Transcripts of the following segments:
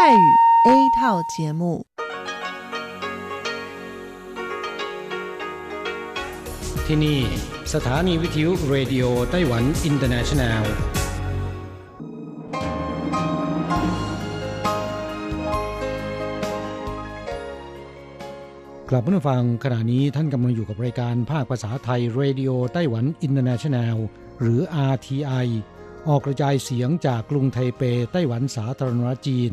泰语 A 套节目ที่นี่สถานีวิทยุ Radio Taiwan Internationalกลับมาฟังขณะนี้ท่านกำลังอยู่กับรายการภาคภาษาไทย Radio Taiwan International หรือ RTI ออกกระจายเสียงจากกรุงไทเปไต้หวันสาธารณรัฐจีน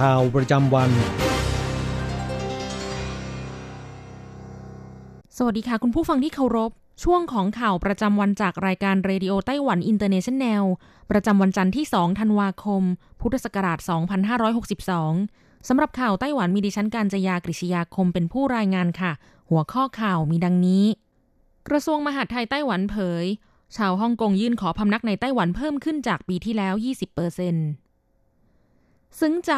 ข่าวประจำวันสวัสดีค่ะคุณผู้ฟังที่เคารพช่วงของข่าวประจำวันจากรายการ Radio Taiwan International ประจำวันจันทร์ที่2ธันวาคมพุทธศักราช2562สำหรับข่าวไต้หวันมีดิฉันกัญจยากฤษิยาคมเป็นผู้รายงานค่ะหัวข้อข่าวมีดังนี้กระทรวงมหาดไทยไต้หวันเผยชาวฮ่องกงยื่นขอพำนักในไต้หวันเพิ่มขึ้นจากปีที่แล้ว 20% ซึ้งใจ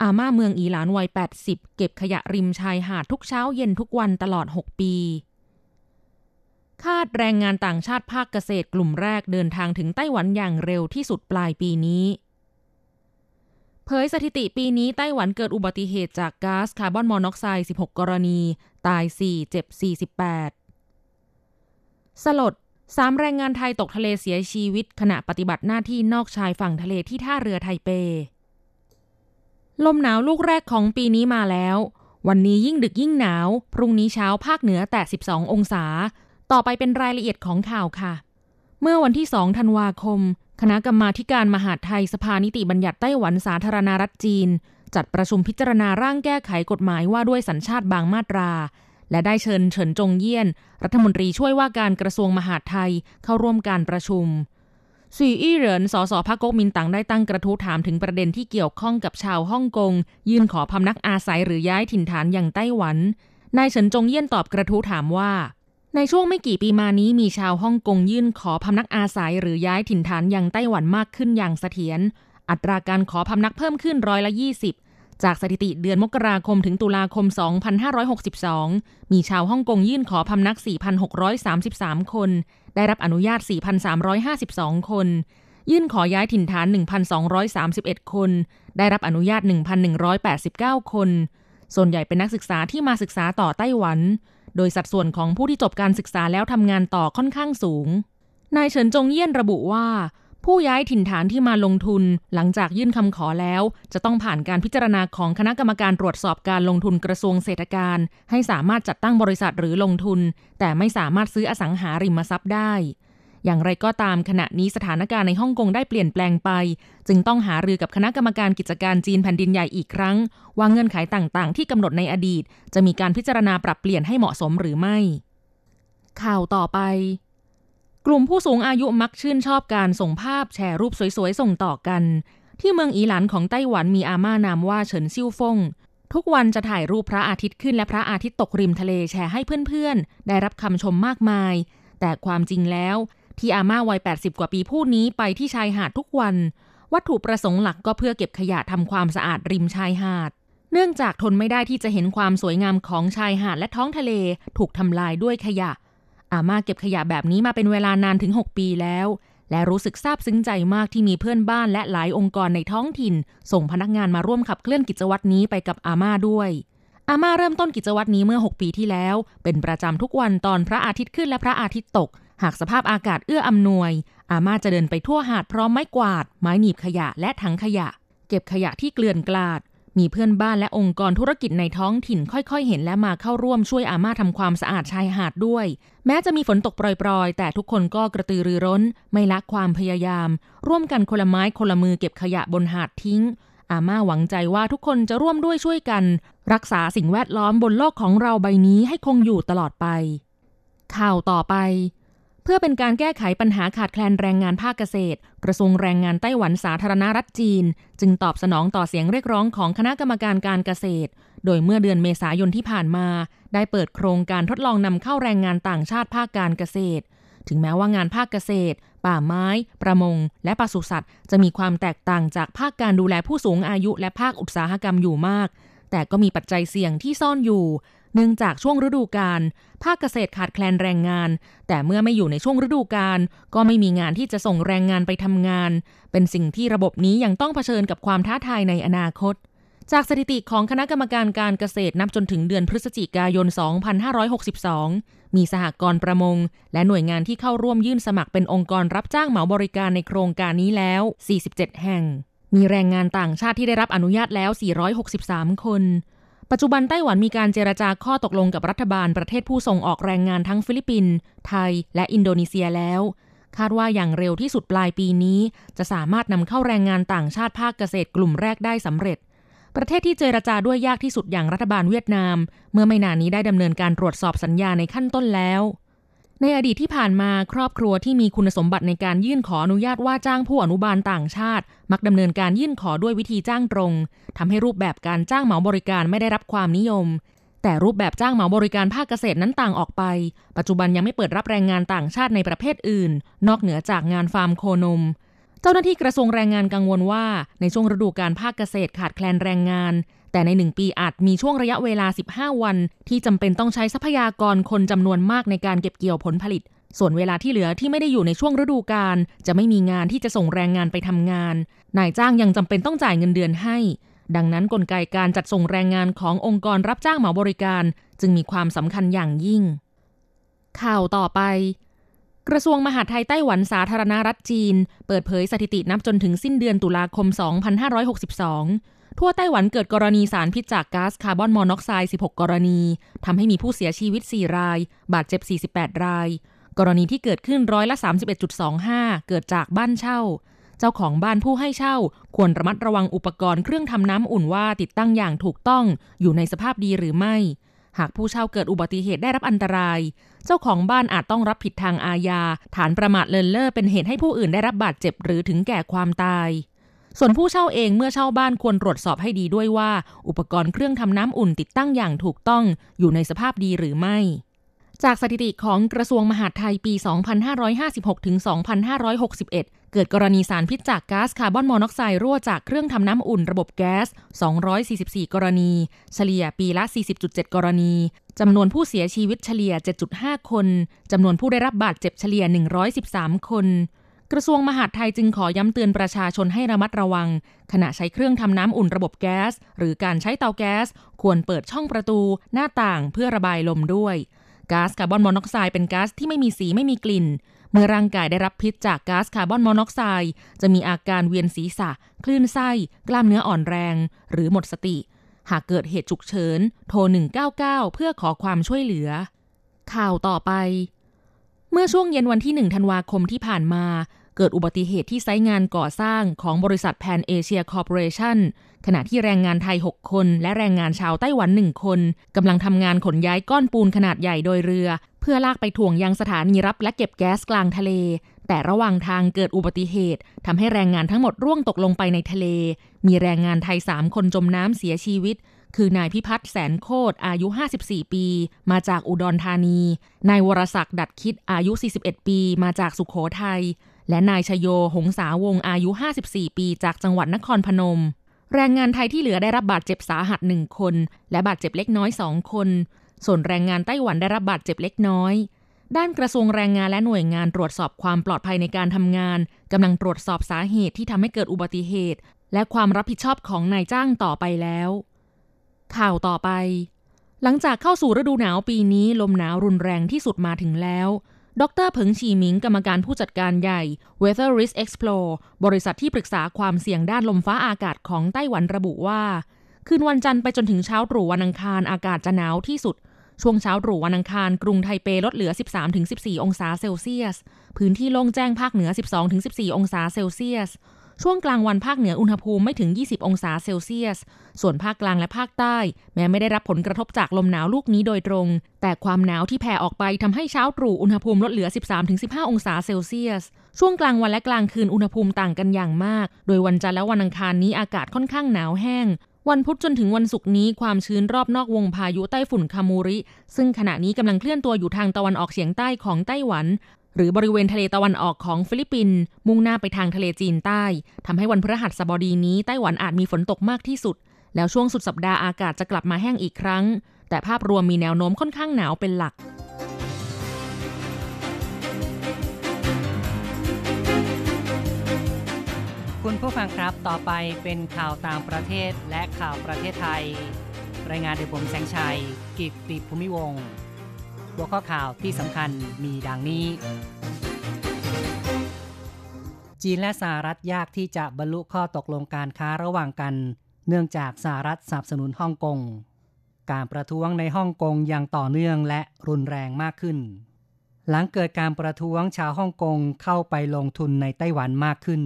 อาม่าเมืองอีหลานวัย80เก็บขยะริมชายหาดทุกเช้าเย็นทุกวันตลอด6ปีคาดแรงงานต่างชาติภาคเกษตรกลุ่มแรกเดินทางถึงไต้หวันอย่างเร็วที่สุดปลายปีนี้เผยสถิติปีนี้ไต้หวันเกิดอุบัติเหตุจากก๊าซคาร์บอนมอนอกไซด์16กรณีตาย4เจ็บ48สลด3แรงงานไทยตกทะเลเสียชีวิตขณะปฏิบัติหน้าที่นอกชายฝั่งทะเลที่ท่าเรือไทเปลมหนาวลูกแรกของปีนี้มาแล้ววันนี้ยิ่งดึกยิ่งหนาวพรุ่งนี้เช้าภาคเหนือแต่12องศาต่อไปเป็นรายละเอียดของข่าวค่ะเมื่อวันที่2ธันวาคมคณะกรรมาธิการมหาดไทยสภานิติบัญญัติไต้หวันสาธารณรัฐจีนจัดประชุมพิจารณาร่างแก้ไขกฎหมายว่าด้วยสัญชาติบางมาตราและได้เชิญเฉินจงเยี่ยนรัฐมนตรีช่วยว่าการกระทรวงมหาดไทยเข้าร่วมการประชุมซุยอี้เหรินสสพรรคก๊กมินตั๋งได้ตั้งกระทู้ถามถึงประเด็นที่เกี่ยวข้องกับชาวฮ่องกงยื่นขอพำนักอาศัยหรือย้ายถิ่นฐานอย่างไต้หวันนายเฉินจงเยี่ยนตอบกระทู้ถามว่าในช่วงไม่กี่ปีมานี้มีชาวฮ่องกงยื่นขอพำนักอาศัยหรือย้ายถิ่นฐานยังไต้หวันมากขึ้นอย่างเสถียรอัตราการขอพำนักเพิ่มขึ้น20%จากสถิติเดือนมกราคมถึงตุลาคม2562มีชาวฮ่องกงยื่นขอพำนัก 4,633 คนได้รับอนุญาต 4,352 คนยื่นขอย้ายถิ่นฐาน 1,231 คนได้รับอนุญาต 1,189 คนส่วนใหญ่เป็นนักศึกษาที่มาศึกษาต่อไต้หวันโดยสัดส่วนของผู้ที่จบการศึกษาแล้วทำงานต่อค่อนข้างสูงนายเฉินจงเยี่ยนระบุว่าผู้ย้ายถิ่นฐานที่มาลงทุนหลังจากยื่นคำขอแล้วจะต้องผ่านการพิจารณาของคณะกรรมการตรวจสอบการลงทุนกระทรวงเศรษฐการให้สามารถจัดตั้งบริษัทหรือลงทุนแต่ไม่สามารถซื้ออสังหาริมทรัพย์ได้อย่างไรก็ตามขณะนี้สถานการณ์ในฮ่องกงได้เปลี่ยนแปลงไปจึงต้องหารือกับคณะกรรมการกิจการจีนแผ่นดินใหญ่อีกครั้งว่าเงื่อนไขต่างๆที่กำหนดในอดีตจะมีการพิจารณาปรับเปลี่ยนให้เหมาะสมหรือไม่ข่าวต่อไปกลุ่มผู้สูงอายุมักชื่นชอบการส่งภาพแชร์รูปสวยๆส่งต่อกันที่เมืองอีหลานของไต้หวันมีอาม่านามว่าเฉินซิ่วฟงทุกวันจะถ่ายรูปพระอาทิตย์ขึ้นและพระอาทิตย์ตกริมทะเลแชร์ให้เพื่อนๆได้รับคำชมมากมายแต่ความจริงแล้วที่อาม่าวัย80กว่าปีผู้นี้ไปที่ชายหาดทุกวันวัตถุประสงค์หลักก็เพื่อเก็บขยะทำความสะอาดริมชายหาดเนื่องจากทนไม่ได้ที่จะเห็นความสวยงามของชายหาดและท้องทะเลถูกทำลายด้วยขยะอาม่าเก็บขยะแบบนี้มาเป็นเวลานานถึง6ปีแล้วและรู้สึกซาบซึ้งใจมากที่มีเพื่อนบ้านและหลายองค์กรในท้องถิ่นส่งพนักงานมาร่วมขับเคลื่อนกิจวัตรนี้ไปกับอาม่าด้วยอาม่าเริ่มต้นกิจวัตรนี้เมื่อ6ปีที่แล้วเป็นประจำทุกวันตอนพระอาทิตย์ขึ้นและพระอาทิตย์ตกหากสภาพอากาศเอื้ออำนวยอาม่าจะเดินไปทั่วหาดพร้อมไม้กวาดไม้หนีบขยะและถังขยะเก็บขยะที่เกลื่อนกลาดมีเพื่อนบ้านและองค์กรธุรกิจในท้องถิ่นค่อยๆเห็นและมาเข้าร่วมช่วยอาม่าทำความสะอาดชายหาดด้วยแม้จะมีฝนตกปรอยๆแต่ทุกคนก็กระตือรือร้นไม่ละความพยายามร่วมกันคนละไม้คนละมือเก็บขยะบนหาดทิ้งอาม่าหวังใจว่าทุกคนจะร่วมด้วยช่วยกันรักษาสิ่งแวดล้อมบนโลกของเราใบนี้ให้คงอยู่ตลอดไปข่าวต่อไป เพื่อเป็นการแก้ไขปัญหาขาดแคลนแรงงานภาคเกษตรกระทรวงแรงงานไต้หวันสาธารณรัฐจีนจึงตอบสนองต่อเสียงเรียกร้องของคณะกรรมการการเกษตรโดยเมื่อเดือนเมษายนที่ผ่านมาได้เปิดโครงการทดลองนำเข้าแรงงานต่างชาติภาคการเกษตรถึงแม้ว่างานภาคเกษตรป่าไม้ประมงและปศุสัตว์จะมีความแตกต่างจากภาคการดูแลผู้สูงอายุและภาคอุตสาหกรรมอยู่มากแต่ก็มีปัจจัยเสี่ยงที่ซ่อนอยู่เนื่องจากช่วงฤดูกาลภาคเกษตรขาดแคลนแรงงานแต่เมื่อไม่อยู่ในช่วงฤดูกาลก็ไม่มีงานที่จะส่งแรงงานไปทำงานเป็นสิ่งที่ระบบนี้ยังต้องเผชิญกับความท้าทายในอนาคตจากสถิติของคณะกรรมการการเกษตรนับจนถึงเดือนพฤศจิกายน 2562 มีสหกรณ์ประมงและหน่วยงานที่เข้าร่วมยื่นสมัครเป็นองค์กรรับจ้างเหมาบริการในโครงการนี้แล้ว 47 แห่งมีแรงงานต่างชาติที่ได้รับอนุญาตแล้ว 463 คนปัจจุบันไต้หวันมีการเจรจาข้อตกลงกับรัฐบาลประเทศผู้ส่งออกแรงงานทั้งฟิลิปปินส์ไทยและอินโดนีเซียแล้วคาดว่าอย่างเร็วที่สุดปลายปีนี้จะสามารถนำเข้าแรงงานต่างชาติภาคเกษตรกลุ่มแรกได้สำเร็จประเทศที่เจรจาด้วยยากที่สุดอย่างรัฐบาลเวียดนามเมื่อไม่นานนี้ได้ดำเนินการตรวจสอบสัญญาในขั้นต้นแล้วในอดีตที่ผ่านมาครอบครัวที่มีคุณสมบัติในการยื่นขออนุญาตว่าจ้างผู้อนุบาลต่างชาติมักดำเนินการยื่นขอด้วยวิธีจ้างตรงทำให้รูปแบบการจ้างเหมาบริการไม่ได้รับความนิยมแต่รูปแบบจ้างเหมาบริการภาคเกษตรนั้นต่างออกไปปัจจุบันยังไม่เปิดรับแรงงานต่างชาติในประเภทอื่นนอกเหนือจากงานฟาร์มโคนมเจ้าหน้าที่กระทรวงแรงงานกังวลว่าในช่วงฤดูกาลภาคเกษตรขาดแคลนแรงงานแต่ใน1ปีอาจมีช่วงระยะเวลา15วันที่จำเป็นต้องใช้ทรัพยากรคนจำนวนมากในการเก็บเกี่ยวผลผลิตส่วนเวลาที่เหลือที่ไม่ได้อยู่ในช่วงฤดูกาลจะไม่มีงานที่จะส่งแรงงานไปทำงานนายจ้างยังจำเป็นต้องจ่ายเงินเดือนให้ดังนั้นกลไกการจัดส่งแรงงานขององค์กรรับจ้างเหมาบริการจึงมีความสำคัญอย่างยิ่งข่าวต่อไปกระทรวงมหาดไทยไต้หวันสาธารณรัฐจีนเปิดเผยสถิตินับจนถึงสิ้นเดือนตุลาคม 2562 ทั่วไต้หวันเกิดกรณีสารพิษจากก๊าซคาร์บอนมอนอกไซด์ 16 กรณีทำให้มีผู้เสียชีวิต 4 รายบาดเจ็บ 48 รายกรณีที่เกิดขึ้นร้อยละ 31.25 เกิดจากบ้านเช่าเจ้าของบ้านผู้ให้เช่าควรระมัดระวังอุปกรณ์เครื่องทำน้ำอุ่นว่าติดตั้งอย่างถูกต้องอยู่ในสภาพดีหรือไม่หากผู้เช่าเกิดอุบัติเหตุได้รับอันตรายเจ้าของบ้านอาจต้องรับผิดทางอาญาฐานประมาทเลินเล่อเป็นเหตุให้ผู้อื่นได้รับบาดเจ็บหรือถึงแก่ความตายส่วนผู้เช่าเองเมื่อเช่าบ้านควรตรวจสอบให้ดีด้วยว่าอุปกรณ์เครื่องทำน้ำอุ่นติดตั้งอย่างถูกต้องอยู่ในสภาพดีหรือไม่จากสถิติของกระทรวงมหาดไทยปี 2556 ถึง 2561 เกิดกรณีสารพิษจากก๊าซคาร์บอนมอนอกไซด์รั่วจากเครื่องทำน้ำอุ่นระบบแก๊ส 244 กรณีเฉลี่ยปีละ 40.7 กรณีจำนวนผู้เสียชีวิตเฉลี่ย 7.5 คนจำนวนผู้ได้รับบาดเจ็บเฉลี่ย 113 คนกระทรวงมหาดไทยจึงขอย้ำเตือนประชาชนให้ระมัดระวังขณะใช้เครื่องทำน้ำอุ่นระบบแก๊สหรือการใช้เตาแก๊สควรเปิดช่องประตูหน้าต่างเพื่อระบายลมด้วยก๊าซคาร์บอนมอนอกไซด์เป็นก๊าซที่ไม่มีสีไม่มีกลิ่นเมื่อร่างกายได้รับพิษจากก๊าซคาร์บอนมอนอกไซด์จะมีอาการเวียนศีรษะคลื่นไส้กล้ามเนื้ออ่อนแรงหรือหมดสติหากเกิดเหตุฉุกเฉินโทร199เพื่อขอความช่วยเหลือข่าวต่อไปเมื่อช่วงเย็นวันที่1ธันวาคมที่ผ่านมาเกิดอุบัติเหตุที่ไซต์งานก่อสร้างของบริษัทแพนเอเชียคอร์ปอเรชั่นขณะที่แรงงานไทย6คนและแรงงานชาวไต้หวัน1คนกำลังทำงานขนย้ายก้อนปูนขนาดใหญ่โดยเรือเพื่อลากไปถ่วงยังสถานีรับและเก็บแก๊สกลางทะเลแต่ระหว่างทางเกิดอุบัติเหตุทำให้แรงงานทั้งหมดร่วงตกลงไปในทะเลมีแรงงานไทย3คนจมน้ำเสียชีวิตคือนายพิพัฒน์แสนโคตรอายุ54ปีมาจากอุดรธานีนายวรศักดิ์ดัดคิดอายุ41ปีมาจากสุโขทัยและนายชโยหงสาวงอายุ54ปีจากจังหวัดนครพนมแรงงานไทยที่เหลือได้รับบาดเจ็บสาหัส1คนและบาดเจ็บเล็กน้อย2คนส่วนแรงงานไต้หวันได้รับบาดเจ็บเล็กน้อยด้านกระทรวงแรงงานและหน่วยงานตรวจสอบความปลอดภัยในการทำงานกำลังตรวจสอบสาเหตุที่ทำให้เกิดอุบัติเหตุและความรับผิดชอบของนายจ้างต่อไปแล้วข่าวต่อไปหลังจากเข้าสู่ฤดูหนาวปีนี้ลมหนาวรุนแรงที่สุดมาถึงแล้วดร.เผิงฉีหมิงกรรมการผู้จัดการใหญ่ Weather Risk Explorer บริษัทที่ปรึกษาความเสี่ยงด้านลมฟ้าอากาศของไต้หวันระบุว่าคืนวันจันทร์ไปจนถึงเช้าตรู่วันอังคารอากาศจะหนาวที่สุดช่วงเช้าตรู่วันอังคารกรุงไทเปลดเหลือ 13-14 องศาเซลเซียสพื้นที่โล่งแจ้งภาคเหนือ 12-14 องศาเซลเซียส ช่วงกลางวันภาคเหนืออุณหภูมิไม่ถึง20องศาเซลเซียสส่วนภาคกลางและภาคใต้แม้ไม่ได้รับผลกระทบจากลมหนาวลูกนี้โดยตรงแต่ความหนาวที่แผ่ออกไปทำให้เช้าตรู่อุณหภูมิลดเหลือ 13-15 องศาเซลเซียสช่วงกลางวันและกลางคืนอุณหภูมิต่างกันอย่างมากโดยวันจันทร์และวันอังคารนี้อากาศค่อนข้างหนาวแห้งวันพุธจนถึงวันศุกร์นี้ความชื้นรอบนอกวงพายุไต้ฝุ่นคามูริซึ่งขณะนี้กำลังเคลื่อนตัวอยู่ทางตะวันออกเฉียงใต้ของไต้หวันหรือบริเวณทะเลตะวันออกของฟิลิปปินส์มุ่งหน้าไปทางทะเลจีนใต้ทำให้วันพฤหัสบดีนี้ไต้หวันอาจมีฝนตกมากที่สุดแล้วช่วงสุดสัปดาห์อากาศจะกลับมาแห้งอีกครั้งแต่ภาพรวมมีแนวโน้มค่อนข้างหนาวเป็นหลักคุณผู้ฟังครับต่อไปเป็นข่าวต่างประเทศและข่าวประเทศไทยรายงานโดยผมแสงชัยกิตติภูมิวงศ์หัวข้อข่าวที่สำคัญมีดังนี้จีนและสหรัฐยากที่จะบรรลุข้อตกลงการค้าระหว่างกันเนื่องจากสหรัฐสนับสนุนฮ่องกงการประท้วงในฮ่องกงยังต่อเนื่องและรุนแรงมากขึ้นหลังเกิดการประท้วงชาวฮ่องกงเข้าไปลงทุนในไต้หวันมากขึ้น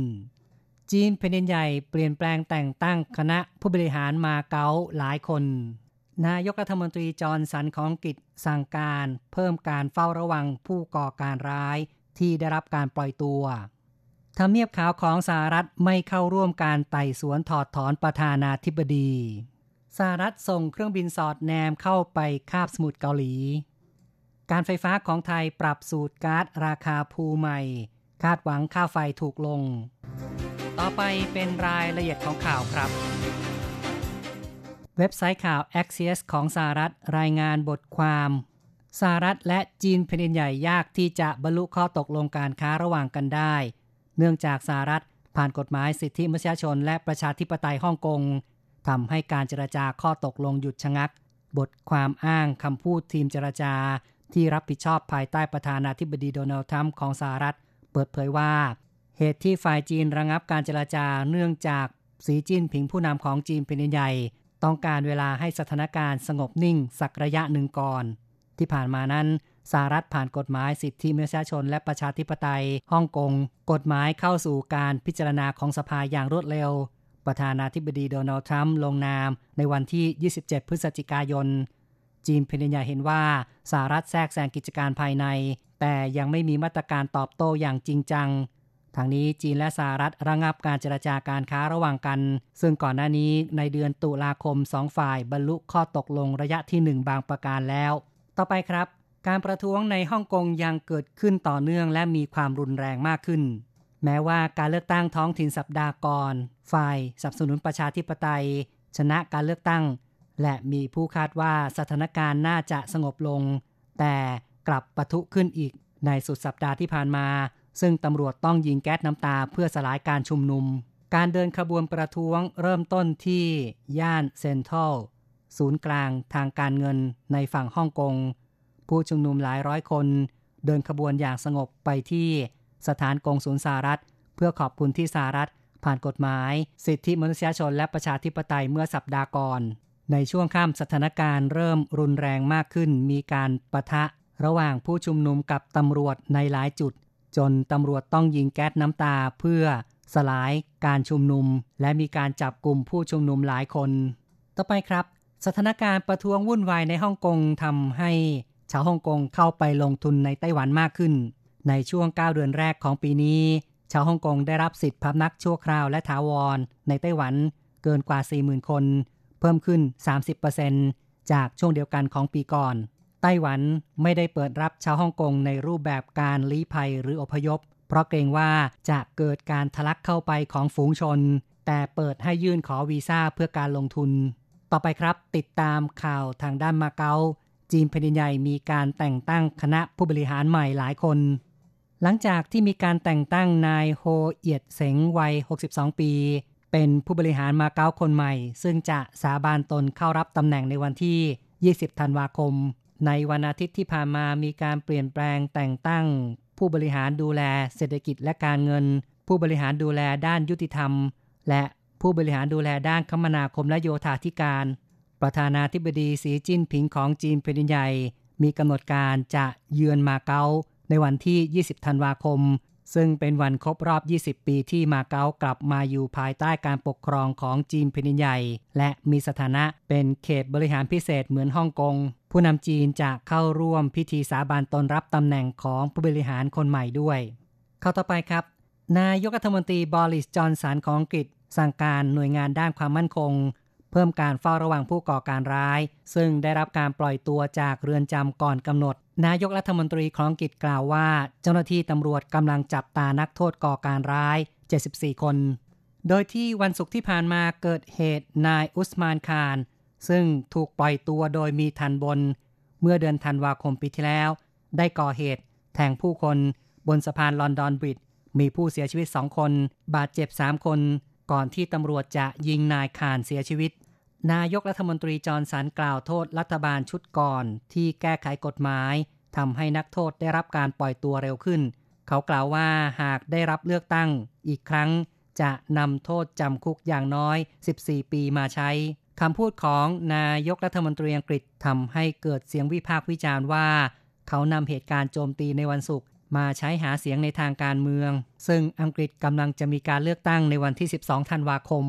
จีนแผ่นดินใหญ่เปลี่ยนแปลงแต่งตั้งคณะผู้บริหารมาเก๊าหลายคนนายกรัฐมนตรีจอห์นสันของอังกฤษสั่งการเพิ่มการเฝ้าระวังผู้ก่อการร้ายที่ได้รับการปล่อยตัวทำเนียบขาวของสหรัฐไม่เข้าร่วมการไต่สวนถอดถอนประธานาธิบดีสหรัฐส่งเครื่องบินสอดแนมเข้าไปคาบสมุทรเกาหลีการไฟฟ้าของไทยปรับสูตรก๊าซราคาภูใหม่คาดหวังค่าไฟถูกลงต่อไปเป็นรายละเอียดของข่าวครับเว็บไซต์ข่าว Axios ของสหรัฐรายงานบทความสหรัฐและจีนแผ่นดินใหญ่ยากที่จะบรรลุข้อตกลงการค้าระหว่างกันได้เนื่องจากสหรัฐผ่านกฎหมายสิทธิมนุษยชนและประชาธิปไตยฮ่องกงทำให้การเจรจาข้อตกลงหยุดชะงักบทความอ้างคำพูดทีมเจรจาที่รับผิดชอบภายใต้ประธานาธิบดีโดนัลด์ทรัมป์ของสหรัฐเปิดเผยว่าเหตุที่ฝ่ายจีนระงับการเจรจาเนื่องจากสีจิ้นผิงผู้นำของจีนเป็นใหญ่ต้องการเวลาให้สถานการณ์สงบนิ่งสักระยะหนึ่งก่อนที่ผ่านมานั้นสหรัฐผ่านกฎหมายสิทธิมนุษยชนและประชาธิปไตยฮ่องกงกฎหมายเข้าสู่การพิจารณาของสภาอย่างรวดเร็วประธานาธิบดีโดนัลด์ทรัมป์ลงนามในวันที่27พฤศจิกายนจีนเป็นใหญ่เห็นว่าสหรัฐแทรกแซงกิจการภายในแต่ยังไม่มีมาตรการตอบโต้อย่างจริงจังทางนี้จีนและสหรัฐระงับการเจรจาการค้าระหว่างกันซึ่งก่อนหน้านี้ในเดือนตุลาคม2ฝ่ายบรรลุข้อตกลงระยะที่1บางประการแล้วต่อไปครับการประท้วงในฮ่องกงยังเกิดขึ้นต่อเนื่องและมีความรุนแรงมากขึ้นแม้ว่าการเลือกตั้งท้องถิ่นสัปดาห์ก่อนฝ่ายสนับสนุนประชาธิปไตยชนะการเลือกตั้งและมีผู้คาดว่าสถานการณ์น่าจะสงบลงแต่กลับปะทุขึ้นอีกในสุดสัปดาห์ที่ผ่านมาซึ่งตำรวจต้องยิงแก๊สน้ำตาเพื่อสลายการชุมนุมการเดินขบวนประท้วงเริ่มต้นที่ย่านเซ็นทรัลศูนย์กลางทางการเงินในฝั่งฮ่องกงผู้ชุมนุมหลายร้อยคนเดินขบวนอย่างสงบไปที่สถานกงสุลสหรัฐเพื่อขอบคุณที่สหรัฐผ่านกฎหมายสิทธิมนุษยชนและประชาธิปไตยเมื่อสัปดาห์ก่อนในช่วงค่ำสถานการณ์เริ่มรุนแรงมากขึ้นมีการปะทะระหว่างผู้ชุมนุมกับตำรวจในหลายจุดจนตำรวจต้องยิงแก๊สน้ำตาเพื่อสลายการชุมนุมและมีการจับกลุ่มผู้ชุมนุมหลายคนต่อไปครับสถานการณ์ประท้วงวุ่นวายในฮ่องกงทำให้ชาวฮ่องกงเข้าไปลงทุนในไต้หวันมากขึ้นในช่วง9เดือนแรกของปีนี้ชาวฮ่องกงได้รับสิทธิพำนักชั่วคราวและถาวรในไต้หวันเกินกว่า 40,000 คนเพิ่มขึ้น 30% จากช่วงเดียวกันของปีก่อนไต้หวันไม่ได้เปิดรับชาวฮ่องกงในรูปแบบการลี้ภัยหรืออพยพเพราะเกรงว่าจะเกิดการทะลักเข้าไปของฝูงชนแต่เปิดให้ยื่นขอวีซ่าเพื่อการลงทุนต่อไปครับติดตามข่าวทางด้านมาเก๊าจีนแผ่นดินใหญ่มีการแต่งตั้งคณะผู้บริหารใหม่หลายคนหลังจากที่มีการแต่งตั้งนายโฮเอียดเส็งวัย62ปีเป็นผู้บริหารมาเก๊าคนใหม่ซึ่งจะสาบานตนเข้ารับตำแหน่งในวันที่20ธันวาคมในวันอาทิตย์ที่ผ่านมามีการเปลี่ยนแปลงแต่งตั้งผู้บริหารดูแลเศรษฐกิจและการเงินผู้บริหารดูแลด้านยุติธรรมและผู้บริหารดูแลด้านคมนาคมและโยธาธิการประธานาธิบดีสีจิ้นผิงของจีนแผ่นดินใหญ่มีกำหนดการจะเยือนมาเก๊าในวันที่20ธันวาคม ซึ่งเป็นวันครบรอบ20ปีที่มาเก๊ากลับมาอยู่ภายใต้การปกครองของจีนแผ่นดินใหญ่และมีสถานะเป็นเขตบริหารพิเศษเหมือนฮ่องกงผู้นำจีนจะเข้าร่วมพิธีสาบานตนรับตำแหน่งของผู้บริหารคนใหม่ด้วยเข้าต่อไปครับนายกรัฐมนตรีบอริสจอนสันของอังกฤษสั่งการหน่วยงานด้านความมั่นคงเพิ่มการเฝ้าระวังผู้ก่อการร้ายซึ่งได้รับการปล่อยตัวจากเรือนจำก่อนกำหนดนายกรัฐมนตรีของอังกฤษกล่าวว่าเจ้าหน้าที่ตำรวจกำลังจับตานักโทษก่อการร้าย74คนโดยที่วันศุกร์ที่ผ่านมาเกิดเหตุนายอุสมานคานซึ่งถูกปล่อยตัวโดยมีทันบนเมื่อเดือนธันวาคมปีที่แล้วได้ก่อเหตุแทงผู้คนบนสะพานลอนดอนบริดจ์มีผู้เสียชีวิต2คนบาดเจ็บ3คนก่อนที่ตำรวจจะยิงนายคานเสียชีวิตนายกรัฐมนตรีจอห์นสันกล่าวโทษรัฐบาลชุดก่อนที่แก้ไขกฎหมายทำให้นักโทษได้รับการปล่อยตัวเร็วขึ้นเขากล่าวว่าหากได้รับเลือกตั้งอีกครั้งจะนำโทษจำคุกอย่างน้อย14ปีมาใช้คำพูดของนายกรัฐมนตรีอังกฤษทำให้เกิดเสียงวิพากษ์วิจารณ์ว่าเขานำเหตุการณ์โจมตีในวันศุกร์มาใช้หาเสียงในทางการเมืองซึ่งอังกฤษกำลังจะมีการเลือกตั้งในวันที่12ธันวาคม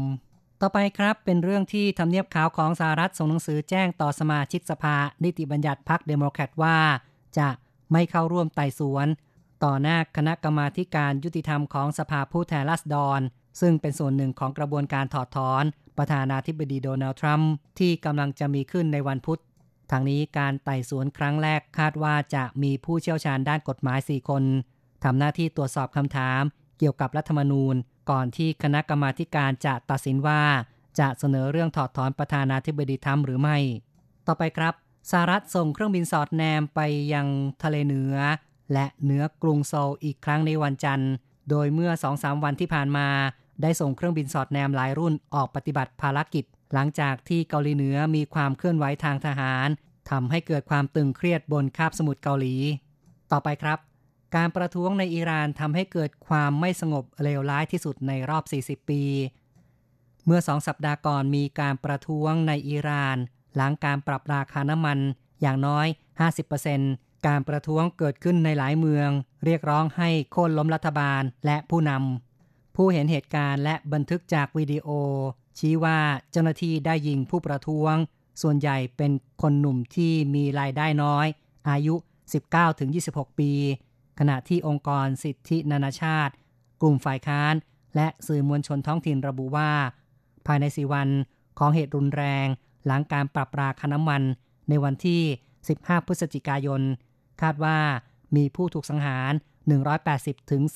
ต่อไปครับเป็นเรื่องที่ทำเนียบขาวของสหรัฐส่งหนังสือแจ้งต่อสมาชิกสภานิติบัญญัติพรรคเดโมแครตว่าจะไม่เข้าร่วมไต่สวนต่อหน้าคณะกรรมาธิการยุติธรรมของสภาผู้แทนราษฎรซึ่งเป็นส่วนหนึ่งของกระบวนการถอดถอนประธานาธิบดีโดนัลด์ทรัมป์ที่กำลังจะมีขึ้นในวันพุธทางนี้การไต่สวนครั้งแรกคาดว่าจะมีผู้เชี่ยวชาญด้านกฎหมาย4คนทำหน้าที่ตรวจสอบคำถามเกี่ยวกับรัฐธรรมนูญก่อนที่คณะกรรมาธิการจะตัดสินว่าจะเสนอเรื่องถอดถอนประธานาธิบดีทรัมป์หรือไม่ต่อไปครับสหรัฐส่งเครื่องบินสอดแนมไปยังทะเลเหนือและเหนือกรุงโซลอีกครั้งในวันจันทร์โดยเมื่อ 2-3 วันที่ผ่านมาได้ส่งเครื่องบินสอดแนมหลายรุ่นออกปฏิบัติภารกิจหลังจากที่เกาหลีเหนือมีความเคลื่อนไหวทางทหารทำให้เกิดความตึงเครียดบนคาบสมุทรเกาหลีต่อไปครับการประท้วงในอิหร่านทำให้เกิดความไม่สงบเลวร้ายที่สุดในรอบ40ปีเมื่อ2สัปดาห์ก่อนมีการประท้วงในอิหร่านหลังการปรับราคาน้ำมันอย่างน้อย 50% การประท้วงเกิดขึ้นในหลายเมืองเรียกร้องให้โค่นล้มรัฐบาลและผู้นำผู้เห็นเหตุการณ์และบันทึกจากวิดีโอชี้ว่าเจ้าหน้าที่ได้ยิงผู้ประท้วงส่วนใหญ่เป็นคนหนุ่มที่มีรายได้น้อยอายุ 19-26 ปีขณะที่องค์กรสิทธินานาชาติกลุ่มฝ่ายค้านและสื่อมวลชนท้องถิ่นระบุว่าภายใน4วันของเหตุรุนแรงหลังการปรับราคาน้ำมันในวันที่15พฤศจิกายนคาดว่ามีผู้ถูกสังหาร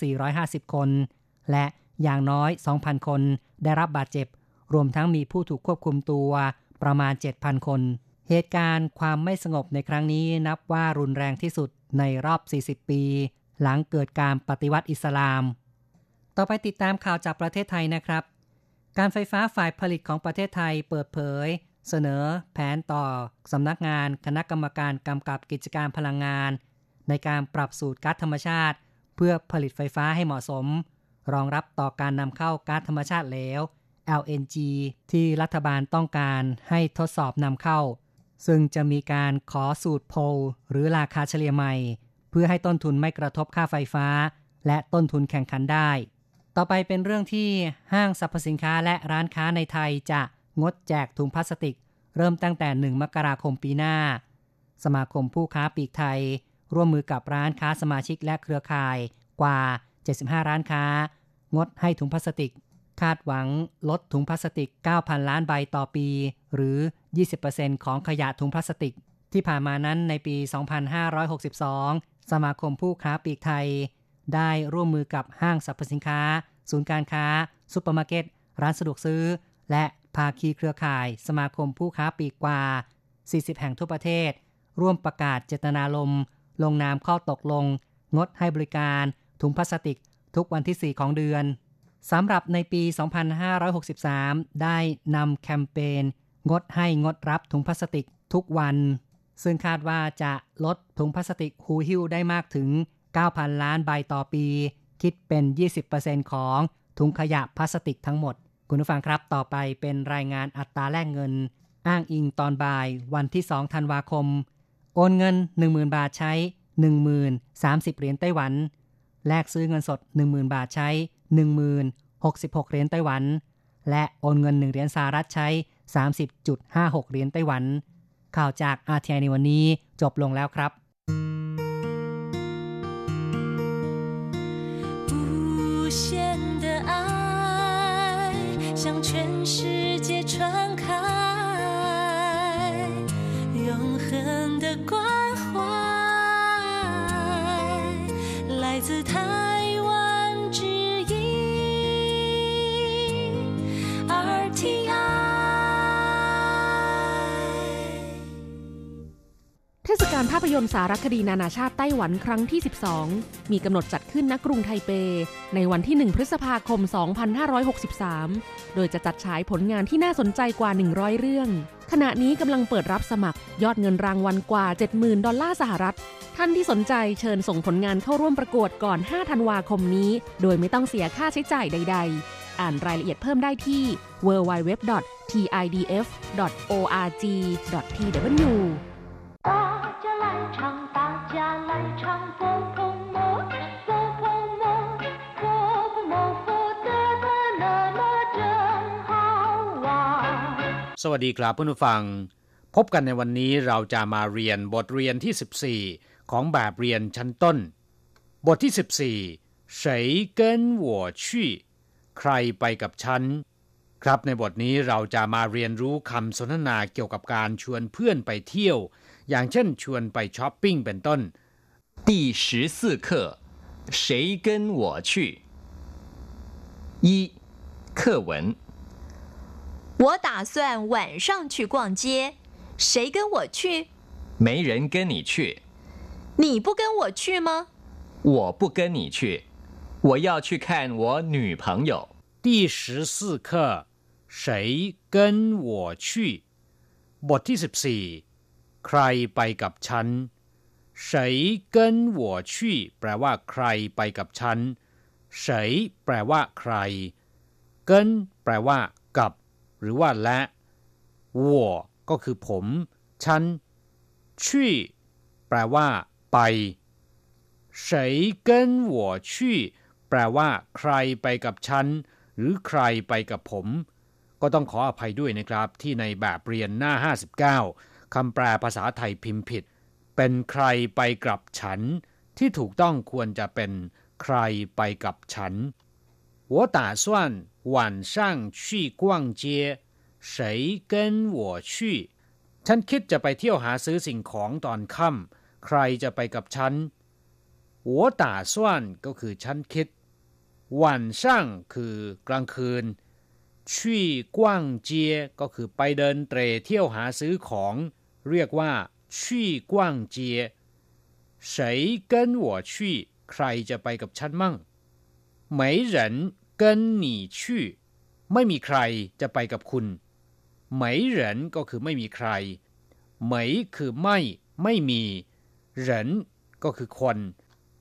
180-450 คนและอย่างน้อย 2,000 คนได้รับบาดเจ็บรวมทั้งมีผู้ถูกควบคุมตัวประมาณ 7,000 คนเหตุการณ์ความไม่สงบในครั้งนี้นับว่ารุนแรงที่สุดในรอบ40ปีหลังเกิดการปฏิวัติอิสลามต่อไปติดตามข่าวจากประเทศไทยนะครับการไฟฟ้าฝ่ายผลิตของประเทศไทยเปิดเผยเสนอแผนต่อสำนักงานคณะกรรมการกำกับกิจการพลังงานในการปรับสูตรก๊าซธรรมชาติเพื่อผลิตไฟฟ้าให้เหมาะสมรองรับต่อการนำเข้าก๊าซธรรมชาติเหลว LNG ที่รัฐบาลต้องการให้ทดสอบนำเข้าซึ่งจะมีการขอสูตรโพลหรือราคาเฉลี่ยใหม่เพื่อให้ต้นทุนไม่กระทบค่าไฟฟ้าและต้นทุนแข่งขันได้ต่อไปเป็นเรื่องที่ห้างสรรพสินค้าและร้านค้าในไทยจะงดแจกถุงพลาสติกเริ่มตั้งแต่1มกราคมปีหน้าสมาคมผู้ค้าปลีกไทยร่วมมือกับร้านค้าสมาชิกและเครือข่ายกว่า75ร้านค้างดให้ถุงพลาสติกคาดหวังลดถุงพลาสติก 9,000 ล้านใบต่อปีหรือ 20% ของขยะถุงพลาสติกที่ผ่านมานั้นในปี 2562 สมาคมผู้ค้าปลีกไทยได้ร่วมมือกับห้างสรรพสินค้าศูนย์การค้าซุปเปอร์มาร์เก็ตร้านสะดวกซื้อและภาคีเครือข่ายสมาคมผู้ค้าปลีกกว่า40แห่งทั่วประเทศร่วมประกาศเจตนารมณ์ลงนามข้อตกลงงดให้บริการถุงพลาสติกทุกวันที่4ของเดือนสำหรับในปี 2563 ได้นำแคมเปญงดให้งดรับถุงพลาสติกทุกวันซึ่งคาดว่าจะลดถุงพลาสติกหูหิ้วได้มากถึง 9,000 ล้านใบต่อปีคิดเป็น 20% ของถุงขยะพลาสติกทั้งหมดคุณผู้ฟังครับต่อไปเป็นรายงานอัตราแลกเงินอ้างอิงตอนบ่ายวันที่2ธันวาคมโอนเงิน 10,000 บาทใช้ 10,030 เหรียญไต้หวัน แลกซื้อเงินสด 10,000 บาทใช้ 10,066 เหรียญไต้หวันและโอนเงิน1เหรียญสหรัฐใช้ 30.56 เหรียญไต้หวันข่าวจาก RTI ในวันนี้จบลงแล้วครับ向全世界传开永恒的关怀来自台湾之音 RTI เทศกาลภาพยนตร์สารคดีนานาชาติไต้หวันครั้งที่12มีกำหนดจัดขึ้นณกรุงไทเปในวันที่1พฤษภาคม2563โดยจะจัดฉายผลงานที่น่าสนใจกว่า100เรื่องขณะนี้กำลังเปิดรับสมัครยอดเงินรางวัลกว่า 70,000 ดอลลาร์สหรัฐท่านที่สนใจเชิญส่งผลงานเข้าร่วมประกวดก่อน5ธันวาคมนี้โดยไม่ต้องเสียค่าใช้จ่ายใดๆอ่านรายละเอียดเพิ่มได้ที่ www.thidf.org.tw สวัสดีครับเพื่อนผู้ฟังพบกันในวันนี้เราจะมาเรียนบทเรียนที่14ของแบบเรียนชั้นต้นบทที่14谁跟我去ใครไปกับฉันครับในบทนี้เราจะมาเรียนรู้คำสนทนาเกี่ยวกับการชวนเพื่อนไปเที่ยวอย่างเช่นชวนไปช้อปปิ้งเป็นต้นที่14课谁跟我去1课文我打算晚上去逛街，谁跟我去？没人跟你去。你不跟我去吗？我不跟你去，我要去看我女朋友。第14课，谁跟我去？บทที่14ใครไปกับฉัน谁跟我去แปลว่าใครไปกับฉัน谁แปลว่าใคร跟แปลว่ากับหรือว่าและวัวก็คือผมฉันชี่แปลว่าไปใครกันวัวชี่แปลว่าใครไปกับฉันหรือใครไปกับผมก็ต้องขออภัยด้วยนะครับที่ในแบบเรียนหน้า59คำแปลภาษาไทยพิมพ์ผิดเป็นใครไปกับฉันที่ถูกต้องควรจะเป็นใครไปกับฉัน我打算晚上去逛街，谁跟我去？ฉันคิดจะไปเที่ยวหาซื้อสิ่งของตอนค่ำใครจะไปกับฉัน我打算ก็คือฉันคิด晚上คือกลางคืน去逛街ก็คือไปเดินเตร่เที่ยวหาซื้อของเรียกว่า去逛街谁跟我去ใครจะไปกับฉันมั่ง没人跟你去ไม่มีใครจะไปกับคุณไม่เหรินก็คือไม่มีใครไม่คือไม่มีเหรินก็คือคน